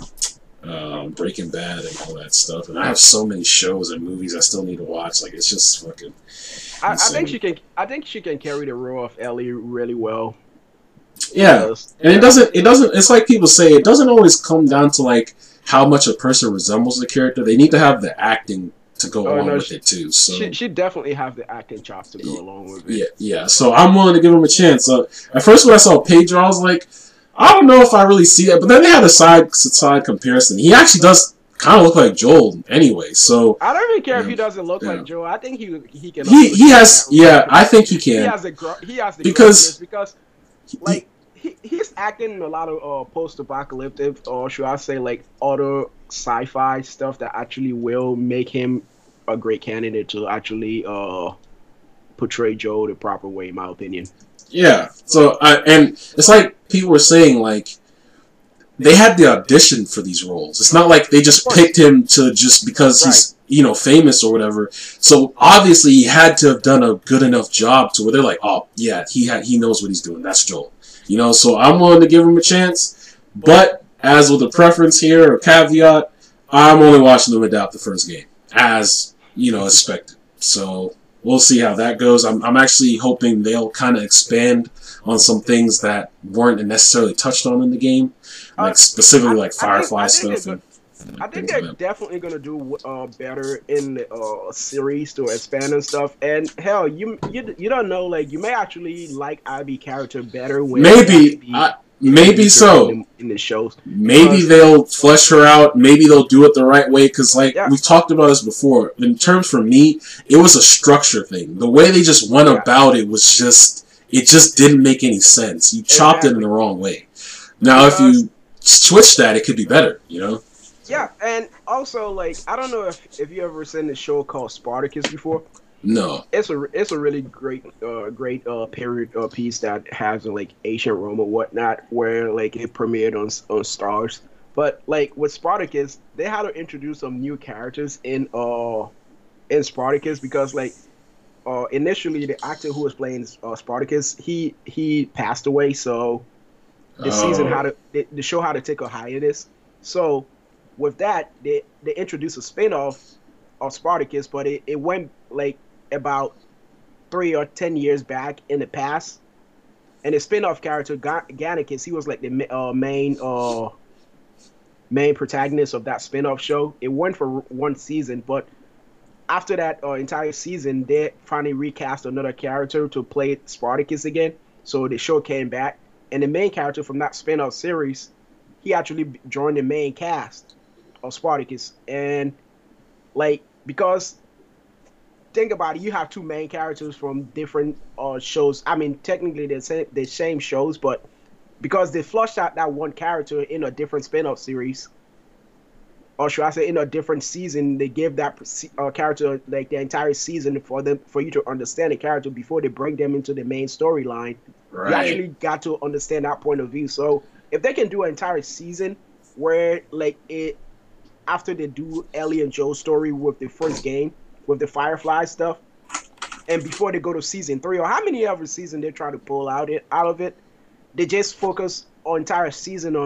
Breaking Bad and all that stuff. And I have so many shows and movies I still need to watch. Like, it's just fucking insane. I think she can carry the role of Ellie really well. Yeah, and it doesn't. It's like people say, it doesn't always come down to like how much a person resembles the character. They need to have the acting to go along with it too. So she definitely have the acting chops to go along with it. Yeah. So I'm willing to give him a chance. At first when I saw Pedro, I was like, I don't know if I really see that. But then they had a side comparison. He actually does kind of look like Joel anyway. So I don't even care if he doesn't look like Joel. I think he can. He has I think he can. He has because like he's acting in a lot of post-apocalyptic, or should I say, like auto sci-fi stuff that actually will make him a great candidate to actually portray Joel the proper way, in my opinion. Yeah. So and it's like people were saying, like they had the audition for these roles. It's not like they just picked him to just because he's famous or whatever. So obviously he had to have done a good enough job to where they're like, oh yeah, he knows what he's doing. That's Joel. You know, so I'm willing to give him a chance. But as with a preference here or caveat, I'm only watching them adapt the first game, as expected. So we'll see how that goes. I'm actually hoping they'll kind of expand on some things that weren't necessarily touched on in the game, like specifically like Firefly stuff. I think they're definitely gonna do better in the series to expand and stuff. And hell, you don't know, like you may actually like Ivy's character better when maybe so in the shows. Maybe they'll flesh her out. Maybe they'll do it the right way. Because like we've talked about this before. In terms for me, it was a structure thing. The way they just went about it was just didn't make any sense. You chopped it in the wrong way. Now if you switch that, it could be better. You know. Yeah, and also, like, I don't know if you ever seen the show called Spartacus before. No. It's a really great period piece that has like ancient Rome or whatnot, where like it premiered on Stars. But like with Spartacus, they had to introduce some new characters in Spartacus because like initially the actor who was playing Spartacus he passed away, so the season the show had to take a hiatus. So with that, they introduced a spin-off of Spartacus, but it went like about 3 or 10 years back in the past. And the spin-off character Gannicus, he was like the main protagonist of that spin-off show. It went for one season, but after that entire season, they finally recast another character to play Spartacus again. So the show came back, and the main character from that spin-off series, he actually joined the main cast of Spartacus. And like, because think about it, you have two main characters from different shows. I mean, technically they're the same shows, but because they flushed out that one character in a different spin-off series, or should I say in a different season, they give that character like the entire season for you to understand the character before they bring them into the main storyline. Right. You actually got to understand that point of view. So if they can do an entire season where like after they do Ellie and Joel's story with the first game, with the Firefly stuff, and before they go to season 3, or how many other season they try to pull out of it, they just focus on entire season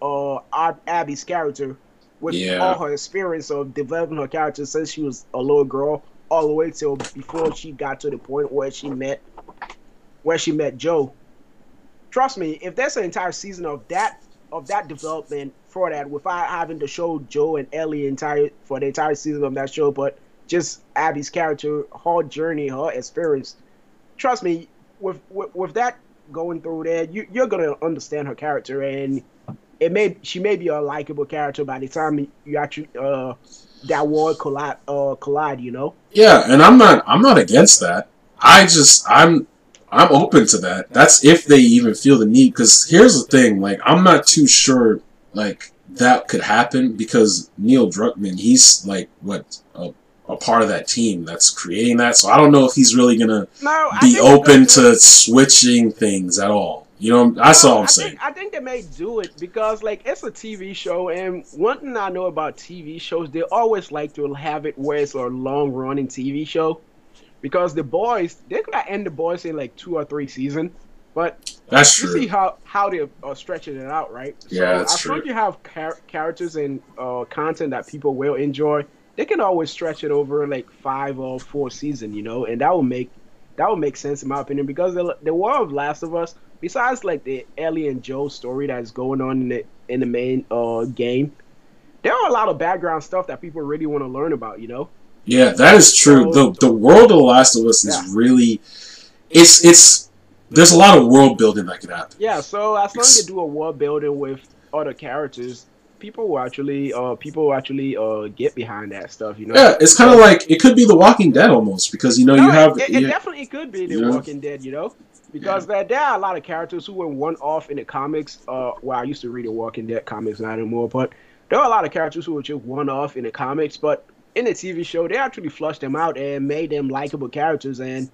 on Abby's character with all her experience of developing her character since she was a little girl all the way till before she got to the point where she met Joel. Trust me, if there's an entire season of that development for that, without having to show Joel and Ellie for the entire season of that show, but just Abby's character, her journey, her experience. Trust me, with that going through there, you're gonna understand her character, and she may be a likable character by the time you actually that world collide. You know. Yeah, and I'm not against that. I'm open to that. That's if they even feel the need. Because here's the thing, like, I'm not too sure, like, that could happen. Because Neil Druckmann, he's, like, a part of that team that's creating that. So I don't know if he's really going to be open to switching things at all. You know, that's all I'm saying. I think they may do it because, like, it's a TV show. And one thing I know about TV shows, they always like to have it where it's a long-running TV show. Because The Boys, they could end The Boys in like 2 or 3 seasons. But that's true. You see how they're stretching it out, right? So yeah, that's true. I think you have characters and content that people will enjoy. They can always stretch it over like 5 or 4 seasons, you know, and that would make sense in my opinion, because the world of Last of Us, besides like the Ellie and Joel story that's going on in the main game, there are a lot of background stuff that people really want to learn about, you know. Yeah, that is true. The world of The Last of Us is really it's there's a lot of world building that can happen. Yeah, so as long as you do a world building with other characters, people will actually get behind that stuff, you know. Yeah, it's kind of like it could be The Walking Dead almost, because you know it definitely could be The Walking Dead, you know, because there are a lot of characters who were one-off in the comics. Well, I used to read The Walking Dead comics, not anymore, but there are a lot of characters who were just one-off in the comics, but in the TV show they actually flushed them out and made them likable characters, and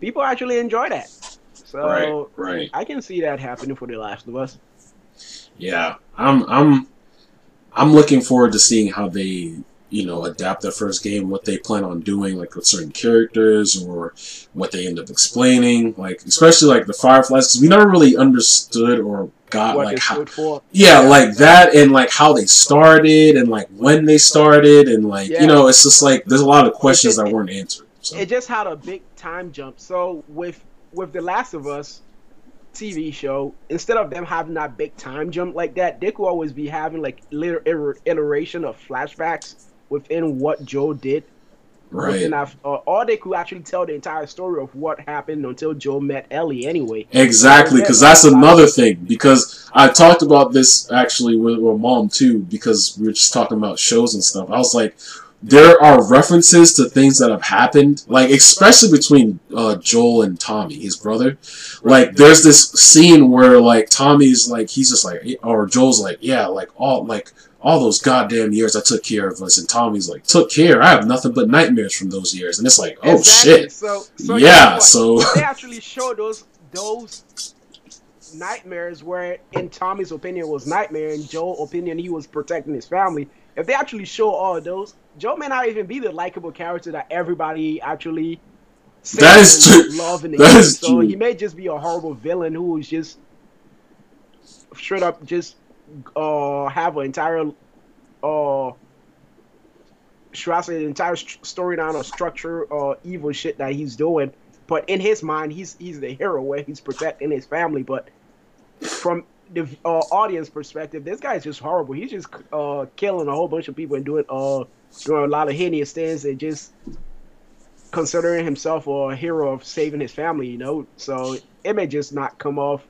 people actually enjoy that. So right. I can see that happening for The Last of Us. Yeah, I'm looking forward to seeing how they, you know, adapt their first game, what they plan on doing, like with certain characters or what they end up explaining, like especially like the Fireflies, because we never really understood or got what like how, like that, and like how they started and like when they started, and like you know, it's just like there's a lot of questions that weren't answered. So. It just had a big time jump. So with The Last of Us TV show, instead of them having that big time jump like that, they could always be having like little iteration of flashbacks within what Joel did. Right. Or they could actually tell the entire story of what happened until Joel met Ellie anyway. Exactly, because that's another thing. Because I talked about this actually with my mom too, because we were just talking about shows and stuff. I was like, there are references to things that have happened, like especially between Joel and Tommy, his brother. Like there's this scene where like Tommy's like, he's just like, or Joel's like, yeah, like all those goddamn years I took care of us, and Tommy's like, took care? I have nothing but nightmares from those years, and it's like, oh shit, so yeah. So they actually show those nightmares where, in Tommy's opinion, was nightmare, in Joel's opinion, he was protecting his family. If they actually show all of those, Joel may not even be the likable character that everybody actually loves in the game. So he may just be a horrible villain who is just straight up just have an entire storyline or structure or evil shit that he's doing. But in his mind, he's the hero where he's protecting his family. But from the audience perspective, this guy's just horrible. He's just killing a whole bunch of people and doing a lot of heinous things and just considering himself a hero of saving his family, you know. So it may just not come off.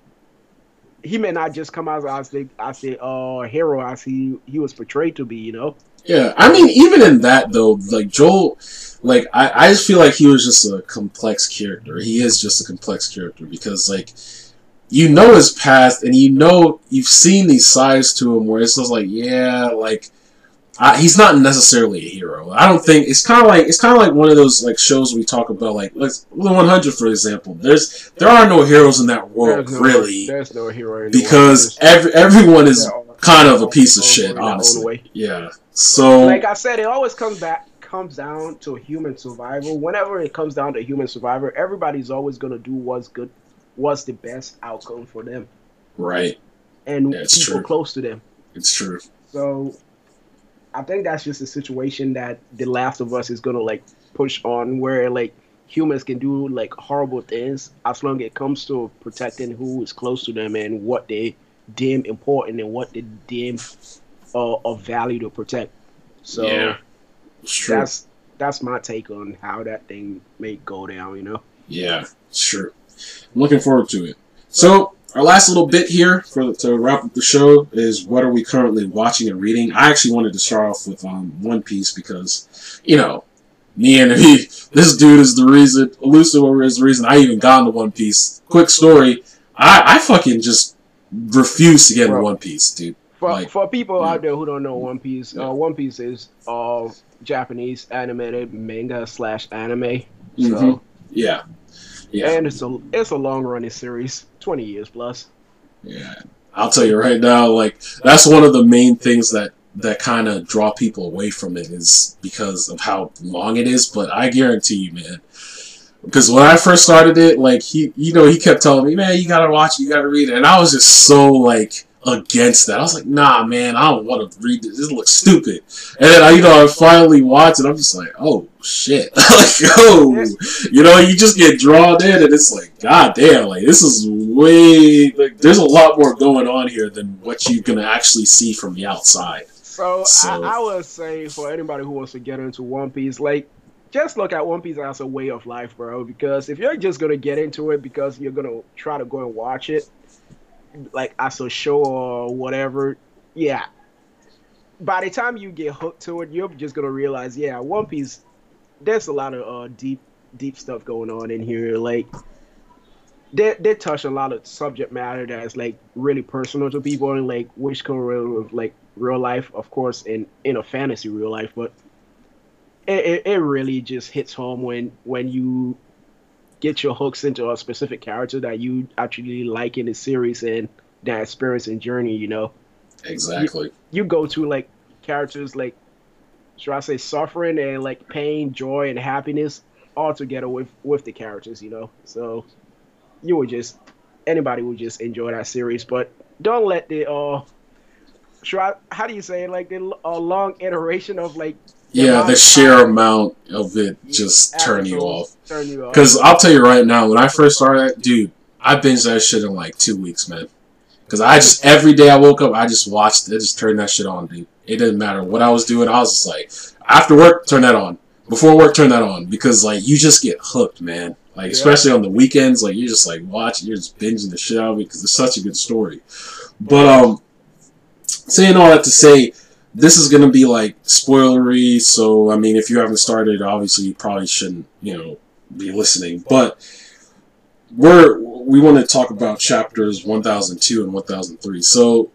He may not just come out as the hero as he was portrayed to be, you know. Yeah, I mean, even in that though, like Joel, like I just feel like he was just a complex character. He is just a complex character because like, you know his past, and you know you've seen these sides to him where it's just like, yeah, like he's not necessarily a hero. I don't think it's kind of like one of those like shows we talk about, like The 100, for example. There are no heroes in that world, really. There's no hero because everyone is kind of a piece of shit, honestly. Yeah. So like I said, it always comes down to human survival. Whenever it comes down to human survival, everybody's always gonna do what's good. What's the best outcome for them, right? And people close to them. It's true. So, I think that's just a situation that The Last of Us is gonna like push on, where like humans can do like horrible things as long as it comes to protecting who is close to them and what they deem important and what they deem of value to protect. So, yeah, it's true. That's my take on how that thing may go down. You know? Yeah, it's true. I'm looking forward to it. So, our last little bit here to wrap up the show is what are we currently watching and reading. I actually wanted to start off with One Piece because, you know, this dude is the reason, Elusive is the reason I even got into One Piece. Quick story, I fucking just refuse to get into One Piece, dude. For people out there who don't know One Piece, One Piece is Japanese animated manga / anime. So. Mm-hmm. Yeah. Yeah. And it's a long-running series, 20 years plus. Yeah. I'll tell you right now, like, that's one of the main things that kind of draw people away from it is because of how long it is. But I guarantee you, man, Because when I first started it, like, he kept telling me, man, you gotta watch it, you gotta read it. And I was just so, like, against that. I was like, nah, man, I don't want to read this. This looks stupid. And then, I finally watched it. I'm just like, oh, shit. Like, oh, you just get drawn in, and it's like, goddamn, like, this is way, like, there's a lot more going on here than what you can actually see from the outside. So I would say, for anybody who wants to get into One Piece, like, just look at One Piece as a way of life, bro, because if you're just going to get into it because you're going to try to go and watch it, like, as a show or whatever, yeah, by the time you get hooked to it, you're just going to realize, yeah, One Piece, there's a lot of deep stuff going on in here. Like, they touch a lot of subject matter that's, like, really personal to people and, like, which correlate with, like, real life, of course, in a fantasy real life, but It really just hits home when you get your hooks into a specific character that you actually like in the series and that experience and journey, you know. Exactly. You go to, like, characters like, should I say, suffering and, like, pain, joy, and happiness all together with the characters, you know. So you would just, anybody would just enjoy that series, but don't let the how do you say it? Like the long iteration of, like, yeah, the sheer amount of it just turn you off. Because I'll tell you right now, when I first started, dude, I binged that shit in like 2 weeks, man. Because I just, every day I woke up, I just watched it. I just turned that shit on, dude. It didn't matter what I was doing. I was just like, after work, turn that on. Before work, turn that on. Because, like, you just get hooked, man. Like, especially on the weekends, like, you're just, like, watching. You're just binging the shit out of it because it's such a good story. But, saying all that to say, this is going to be, like, spoilery, so, I mean, if you haven't started, obviously you probably shouldn't, you know, be listening. But we want to talk about chapters 1002 and 1003. So,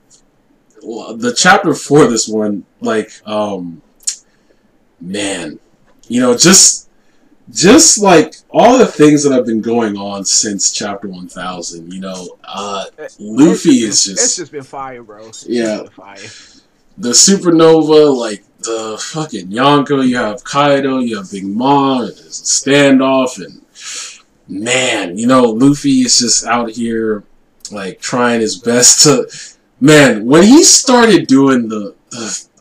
the chapter for this one, like, man, you know, just, like, all the things that have been going on since chapter 1000, you know, Luffy is just... It's just been fire, bro. Yeah. It's been fire. The Supernova, like, the fucking Yonko, you have Kaido, you have Big Mom, there's a standoff, and, man, you know, Luffy is just out here, like, trying his best to, man, when he started doing the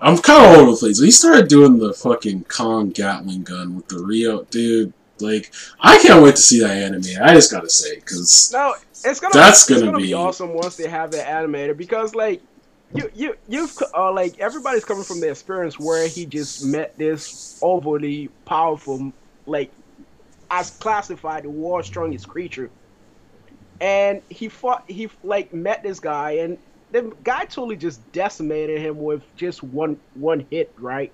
I'm kind of old with things, when he started doing the fucking Kong Gatling gun with the Rio, dude, like, I can't wait to see that anime, I just gotta say, because that's gonna be awesome once they have that animated, because, like, You've like, everybody's coming from the experience where he just met this overly powerful, like, as classified, the world's strongest creature, and he like met this guy, and the guy totally just decimated him with just one hit, right?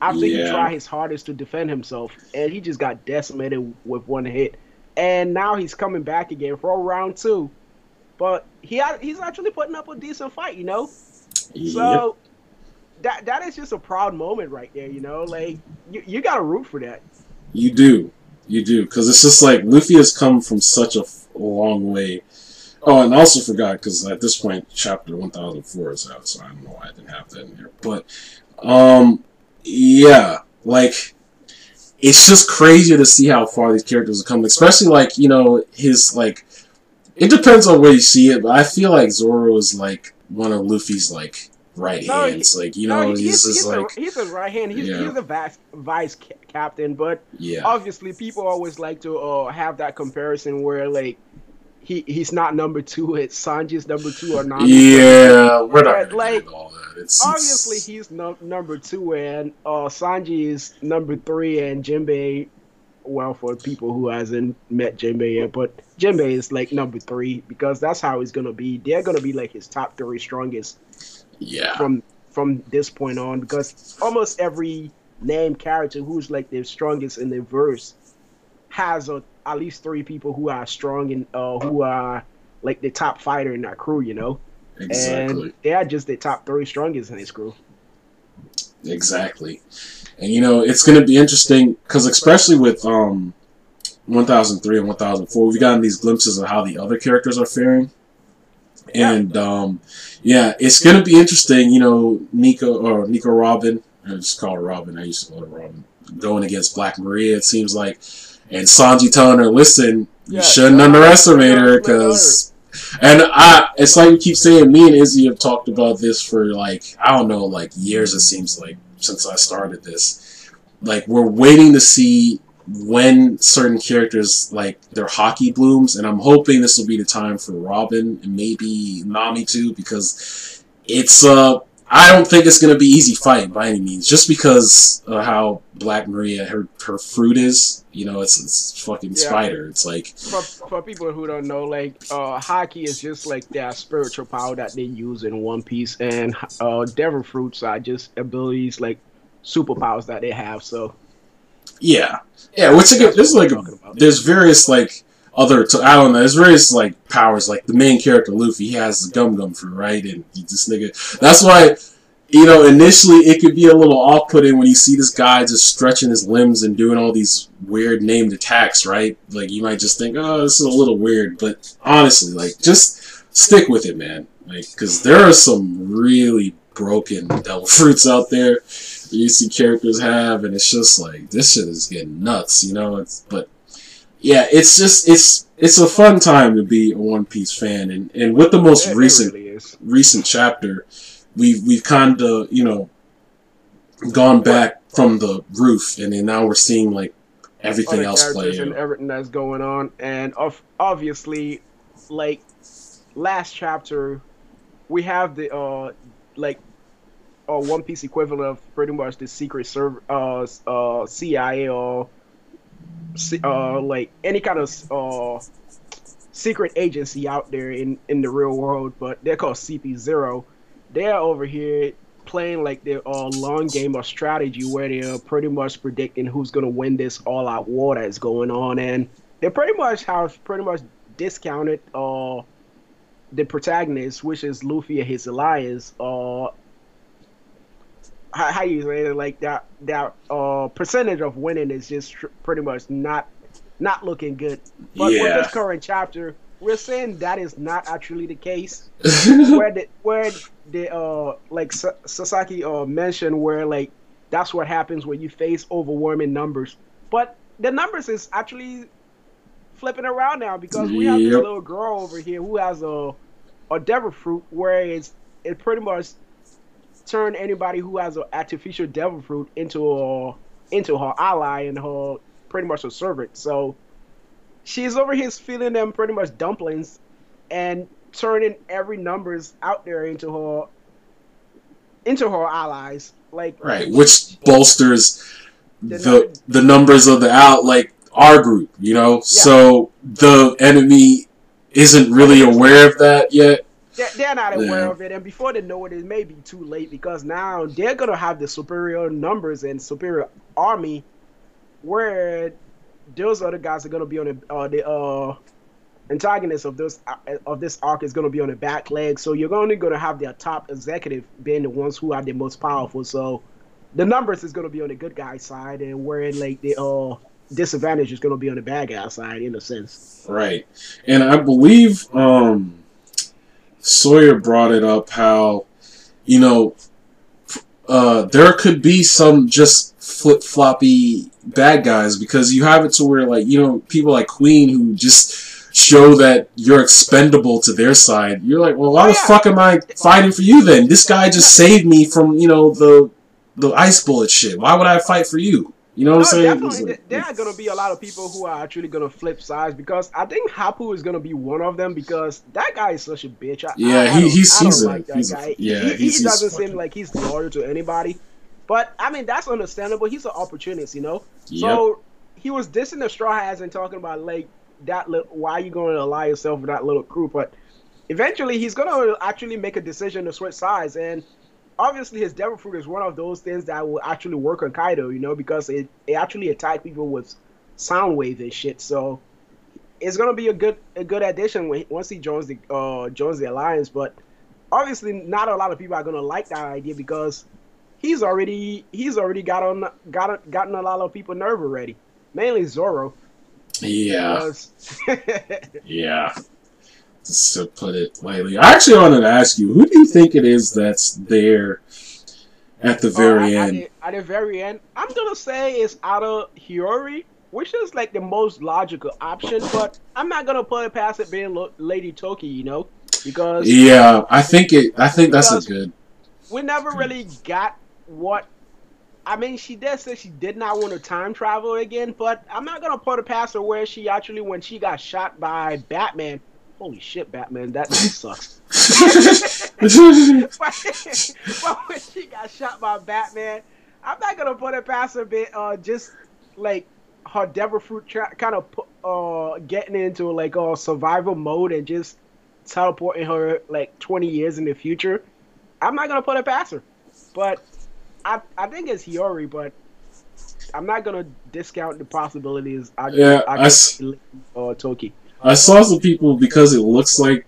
After he tried his hardest to defend himself, and he just got decimated with one hit, and now he's coming back again for round 2. But he's actually putting up a decent fight, you know? Yep. So, that is just a proud moment right there, you know? Like, you gotta root for that. You do. You do. Because it's just like, Luffy has come from such a long way. Oh, and I also forgot, because at this point, chapter 1004 is out, so I don't know why I didn't have that in there. But, yeah. Like, it's just crazy to see how far these characters have come. Especially, like, you know, his, like... It depends on where you see it, but I feel like Zoro is, like, one of Luffy's, like, right hands. Like, you know, he's a right hand. He's a vice captain, but obviously people always like to have that comparison where, like, he's not number 2, it's Sanji's number 2 or not. Yeah, we're not gonna, like, all that. It's, obviously he's number 2 and Sanji is number 3 and Jinbei. Well, for people who hasn't met Jinbei yet, but Jinbei is, like, number 3 because that's how it's gonna be. They're gonna be, like, his top 3 strongest. Yeah. From this point on, because almost every named character who's, like, the strongest in the verse has at least 3 people who are strong and who are, like, the top fighter in that crew, you know. Exactly. And they are just the top 3 strongest in his crew. Exactly. And, you know, it's going to be interesting because especially with 1003 and 1004, we've gotten these glimpses of how the other characters are faring. And, yeah, it's going to be interesting, you know, Nico Robin, I just call her Robin, I used to call her Robin, going against Black Maria, it seems like. and Sanji telling her, listen, you shouldn't underestimate her, because... And it's like you keep saying, me and Izzy have talked about this for, like, I don't know, like, years, it seems like, since I started this. Like, we're waiting to see when certain characters, like, their hockey blooms, and I'm hoping this will be the time for Robin, and maybe Nami too, because it's, I don't think it's going to be easy fight by any means, just because of how Black Maria, her fruit is, you know, it's fucking spider. It's like... For people who don't know, like, hockey is just like that spiritual power that they use in One Piece, and devil fruits are just abilities, like, superpowers that they have, so... Yeah. Yeah, which is like... There's various, like... I don't know, there's various, like, powers, like, the main character, Luffy, he has the gum-gum fruit, right, and this nigga, that's why, you know, initially, it could be a little off-putting when you see this guy just stretching his limbs and doing all these weird named attacks, right, like, you might just think, oh, this is a little weird, but honestly, like, just stick with it, man, like, because there are some really broken devil fruits out there that you see characters have, and it's just like, this shit is getting nuts, you know, but... Yeah, it's just it's a fun time to be a One Piece fan, and with the most recent chapter, we've kind of, you know, gone back from the roof, and then now we're seeing like everything else play out. And everything that's going on, and obviously, like last chapter, we have the One Piece equivalent of pretty much the Secret Service, CIA, or like any kind of secret agency out there in the real world, but they're called CP0. They're over here playing like their long game of strategy, where they're pretty much predicting who's gonna win this all-out war that's going on, and they pretty much discounted the protagonist, which is Luffy and his alliance. How you say it, like that percentage of winning is just pretty much not looking good. But with this current chapter, we're saying that is not actually the case. where the like Sasaki mentioned, where like that's what happens when you face overwhelming numbers. But the numbers is actually flipping around now, because we have this little girl over here who has a devil fruit, where it pretty much turn anybody who has an artificial devil fruit into her ally and her pretty much her servant. So she's over here feeling them pretty much dumplings and turning every numbers out there into her allies. Like which bolsters the numbers of the like our group, you know. Yeah. So the enemy isn't really aware of that yet. They're not aware of it, and before they know it, it may be too late, because now they're going to have the superior numbers and superior army, where those other guys are going to be on the antagonist of this arc is going to be on the back leg, so you're only going to have their top executive being the ones who are the most powerful, so the numbers is going to be on the good guy side, and where like the disadvantage is going to be on the bad guy side, in a sense. Right, and I believe... Sawyer brought it up how, you know, there could be some just flip-floppy bad guys, because you have it to where, like, you know, people like Queen who just show that you're expendable to their side. You're like, well, why the fuck am I fighting for you then? This guy just saved me from, you know, the ice bullet shit. Why would I fight for you? You know what I'm saying? Like, there are going to be a lot of people who are actually going to flip sides, because I think Hapu is going to be one of them, because that guy is such a bitch. He doesn't seem like he's loyal to anybody. But, I mean, that's understandable. He's an opportunist, you know? Yep. So, he was dissing the Straw Hats and talking about, like, why are you going to ally yourself with that little crew? But eventually, he's going to actually make a decision to switch sides, and... Obviously, his devil fruit is one of those things that will actually work on Kaido, you know, because it actually attacked people with sound waves and shit. So it's gonna be a good addition once he joins the alliance. But obviously, not a lot of people are gonna like that idea, because he's already gotten a lot of people nerve already, mainly Zoro. Yeah. Yeah. To put it lightly. I actually wanted to ask you, who do you think it is that's there at the very end? At the very end, I'm going to say it's either Hiyori which is like the most logical option, but I'm not gonna put it past it being Lady Toki, you know, because I think that's a good. We never really got what. I mean, she did say she did not want to time travel again, but I'm not gonna put it past her where she actually, when she got shot by Batman. Holy shit, Batman! That really sucks. But when she got shot by Batman, I'm not gonna put it past her bit. Just like her devil fruit kind of getting into like a survival mode and just teleporting her like 20 years in the future. I'm not gonna put it past her, but I think it's Hiyori, but I'm not gonna discount the possibilities. I Toki. I saw some people, because it looks like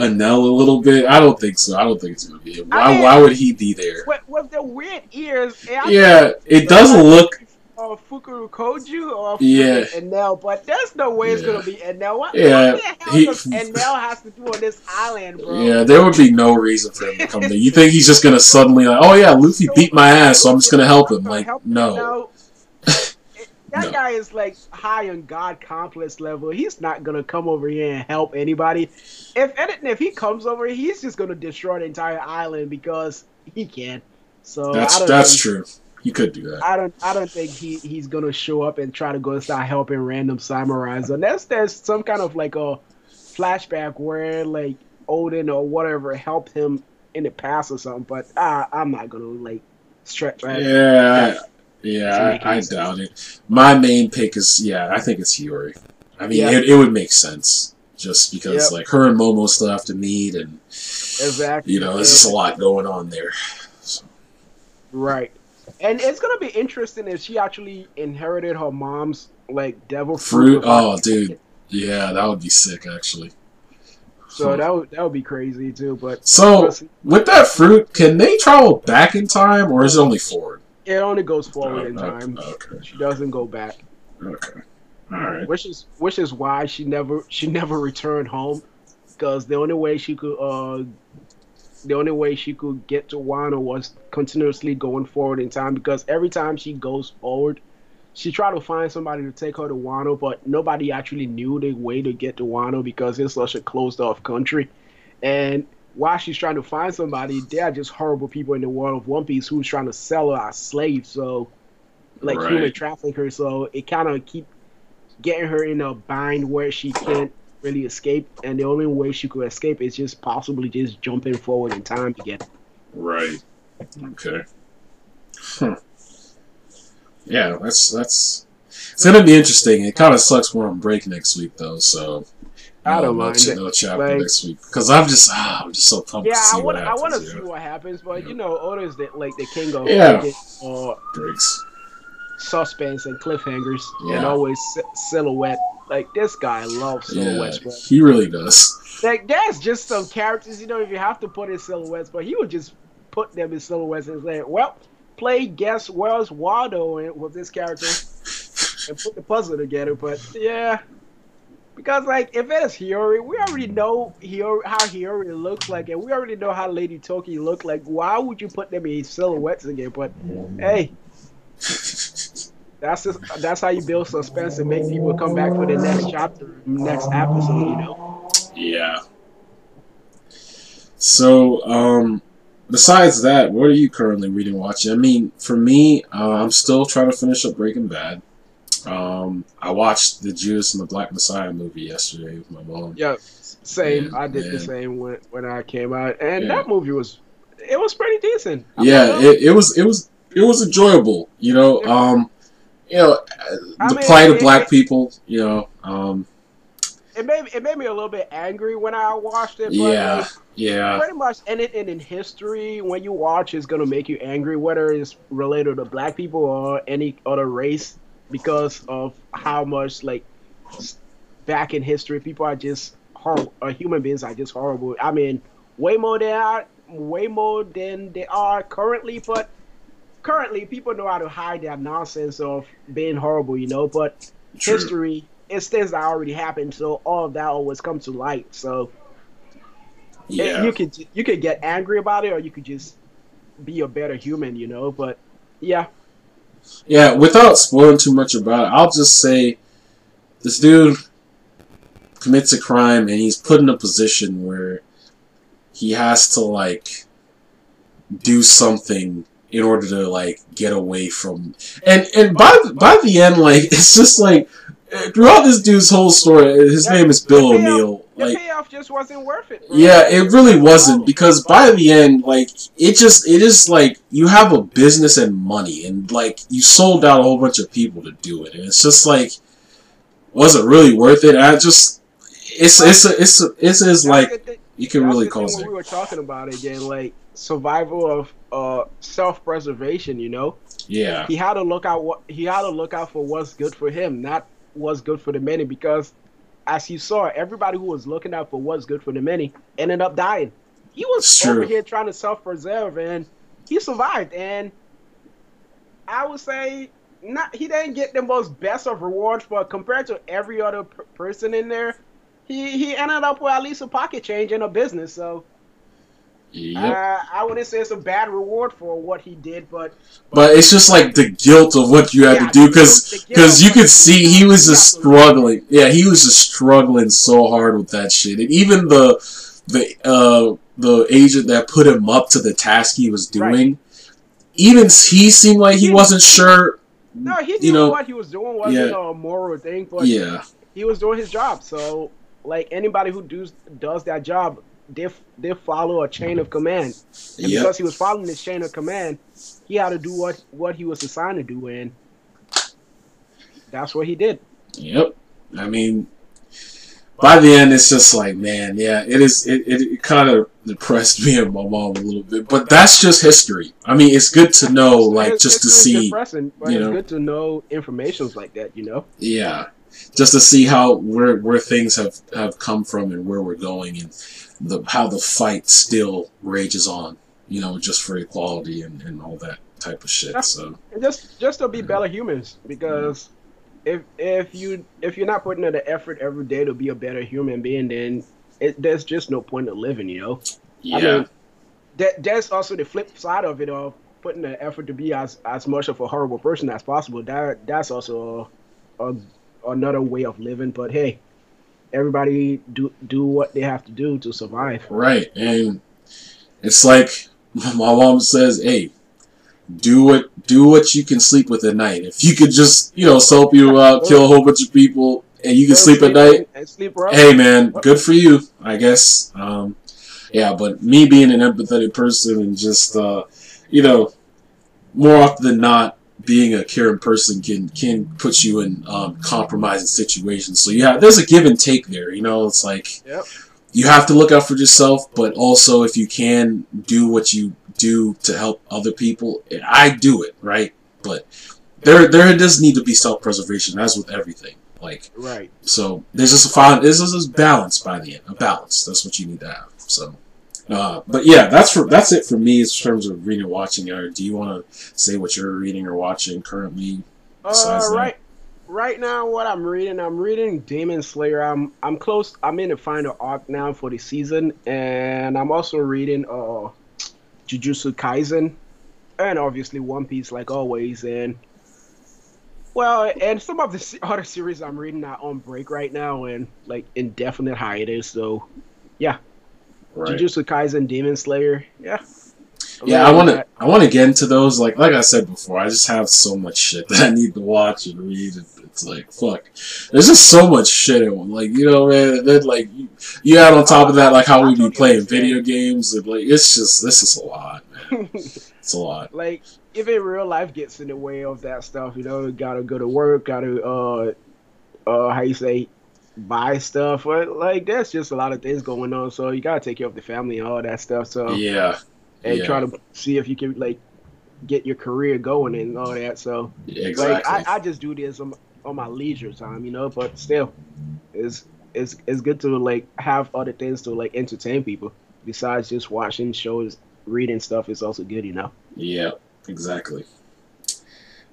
Anel a little bit. I don't think so. I don't think it's going to be him. Why would he be there? With the weird ears. Yeah, it doesn't look... Fukuru Koju or Anel, but there's no way it's going to be Anel. What the hell does Anel has to do on this island, bro? Yeah, there would be no reason for him to come there. You think he's just going to suddenly, like, oh yeah, Luffy beat my ass, so I'm just going to help him. Like, no. That guy is like high on God complex level. He's not gonna come over here and help anybody. If anything, if he comes over, he's just gonna destroy the entire island because he can. So that's true. He could do that. I don't think he's gonna show up and try to go start helping random samurais unless there's some kind of like a flashback where like Odin or whatever helped him in the past or something. But I'm not gonna like stretch. Right? Yeah. Yeah, I doubt it. My main pick is, I think it's Hiyori. I mean, it would make sense just because, like, her and Momo still have to meet, and you know, there's just a lot going on there. So. Right, and it's gonna be interesting if she actually inherited her mom's like devil fruit. Oh, dude, yeah, that would be sick, actually. So that would be crazy too. But so with that fruit, can they travel back in time, or is it only forward? It only goes forward in time. Okay. She doesn't go back. Okay. All right. Which is why she never returned home, because the only way she could get to Wano was continuously going forward in time. Because every time she goes forward, she tried to find somebody to take her to Wano, but nobody actually knew the way to get to Wano because it's such a closed off country, and while she's trying to find somebody, there are just horrible people in the world of One Piece who's trying to sell her as slaves, so like human trafficking her, so it kind of keep getting her in a bind where she can't really escape, and the only way she could escape is just possibly just jumping forward in time again. Right. Okay. Huh. Yeah, that's it's gonna be interesting. It kind of sucks we're on break next week though, so I don't mind another chapter next week because I'm just so pumped to see what happens. Yeah, I want to see what happens, but you know, Oda's the king of breaks, suspense and cliffhangers, and always silhouette. Like this guy loves silhouettes, bro. He really does. Like there's just some characters, you know, if you have to put in silhouettes, but he would just put them in silhouettes and say, "Well, play guess where's Waldo in with this character," and put the puzzle together. But yeah. Because, like, if it is Hiyori, we already know how Hiyori looks like, and we already know how Lady Toki looks like. Why would you put them in silhouettes again? But, hey, that's how you build suspense and make people come back for the next chapter, next episode, you know? Yeah. So, besides that, what are you currently reading, watching? I mean, for me, I'm still trying to finish up Breaking Bad. I watched the Judas and the Black Messiah movie yesterday with my mom. Yeah, same. And, I did the same when I came out, and that movie was pretty decent. It was enjoyable. You know, the plight of black people. You know, it made me a little bit angry when I watched it. But pretty much anything in history when you watch is gonna make you angry, whether it's related to black people or any other race. Because of how much, like, back in history, people are just horrible. Or human beings are just horrible. I mean, way more than they are currently. But currently, people know how to hide their nonsense of being horrible, you know. But true. History, it's things that already happened, so all of that always comes to light. So you could get angry about it, or you could just be a better human, you know. But yeah. Yeah, without spoiling too much about it, I'll just say this dude commits a crime and he's put in a position where he has to, like, do something in order to, like, get away from... And by the end, like, it's just, like, throughout this dude's whole story, his name is Bill O'Neill. Like, the payoff just wasn't worth it. Bro. Yeah, it really wasn't, because by the end, like, it is, like, you have a business and money, and, like, you sold out a whole bunch of people to do it, and it's just, like, was it really worth it? I just, it's like, you can really cause it. We were talking about it again, like, survival of self-preservation, you know? Yeah. He had to look out for what's good for him, not what's good for the many, because as you saw, everybody who was looking out for what's good for the many ended up dying. He was over here trying to self-preserve, and he survived. And I would say he didn't get the most best of rewards, but compared to every other person in there, he ended up with at least a pocket change in a business. So yep. I wouldn't say it's a bad reward for what he did, but it's just like the guilt of what you had to do, because you could see he was just struggling. Yeah, he was just struggling so hard with that shit, and even the agent that put him up to the task he was doing, right. Even he seemed like he wasn't sure. No, he knew what he was doing wasn't a moral thing, but he was doing his job. So, like, anybody who does that job, they follow a chain of command. And because he was following this chain of command, he had to do what he was assigned to do, and that's what he did. Yep. I mean, by the end, it's just like, man, yeah, it is. It kind of depressed me and my mom a little bit, but that's just history. I mean, it's good to know, like, just to see. Depressing, but it's good to know informations like that, you know? Yeah. Just to see how where things have come from and where we're going, and how the fight still rages on, you know, just for equality and all that type of shit. Yeah. So just to be better humans, because if you're not putting in the effort every day to be a better human being, then there's just no point in living, you know. Yeah. I mean, there's also the flip side of it, of putting the effort to be as much of a horrible person as possible. That's also another way of living, but hey, everybody do what they have to do to survive, right? And it's like my mom says, hey, do what you can sleep with at night. If you could just soap you out, kill a whole bunch of people, and you can sleep at night, hey man, good for you, I guess. Yeah, but me being an empathetic person, and just more often than not, being a caring person can put you in compromising situations. So yeah, there's a give and take there. You know, it's like you have to look out for yourself, but also if you can do what you do to help other people, and I do it, right? But there does need to be self-preservation. That's with everything. Like, right. So there's just a balance by the end. A balance. That's what you need to have. So. But yeah, that's it for me in terms of reading and watching. Do you want to say what you're reading or watching currently? Right now, what I'm reading Demon Slayer. I'm close. I'm in the final arc now for the season, and I'm also reading Jujutsu Kaisen, and obviously One Piece, like always. And well, and some of the other series I'm reading are on break right now, and like indefinite hiatus. So yeah. Right. Jujutsu Kaisen, Demon Slayer, I want to get into those. Like I said before, I just have so much shit that I need to watch and read. And it's like, fuck, there's just so much shit in one. Like, you know, man. And then like you add on top of that, like how we be playing video games, and like this is a lot, man. It's a lot. Like even real life gets in the way of that stuff. You know, gotta go to work, gotta buy stuff, or like there's just a lot of things going on, so you gotta take care of the family and all that stuff. So try to see if you can like get your career going and all that. So exactly. Like I just do this on my leisure time, you know. But still, it's good to like have other things to like entertain people besides just watching shows. Reading stuff is also good, you know. Yeah, exactly.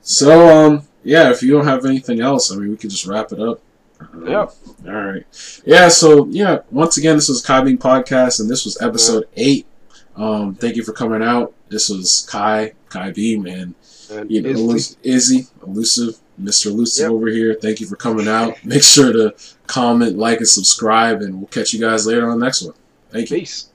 So if you don't have anything else, I mean, we can just wrap it up. Yep. All right. Yeah. So yeah. Once again, this was Kai Beam Podcast, and this was episode 8. Thank you for coming out. This was Kai Beam, and You know, Izzy, Elusive, Mr. Elusive over here. Thank you for coming out. Make sure to comment, like, and subscribe, and we'll catch you guys later on the next one. Thank you. Peace.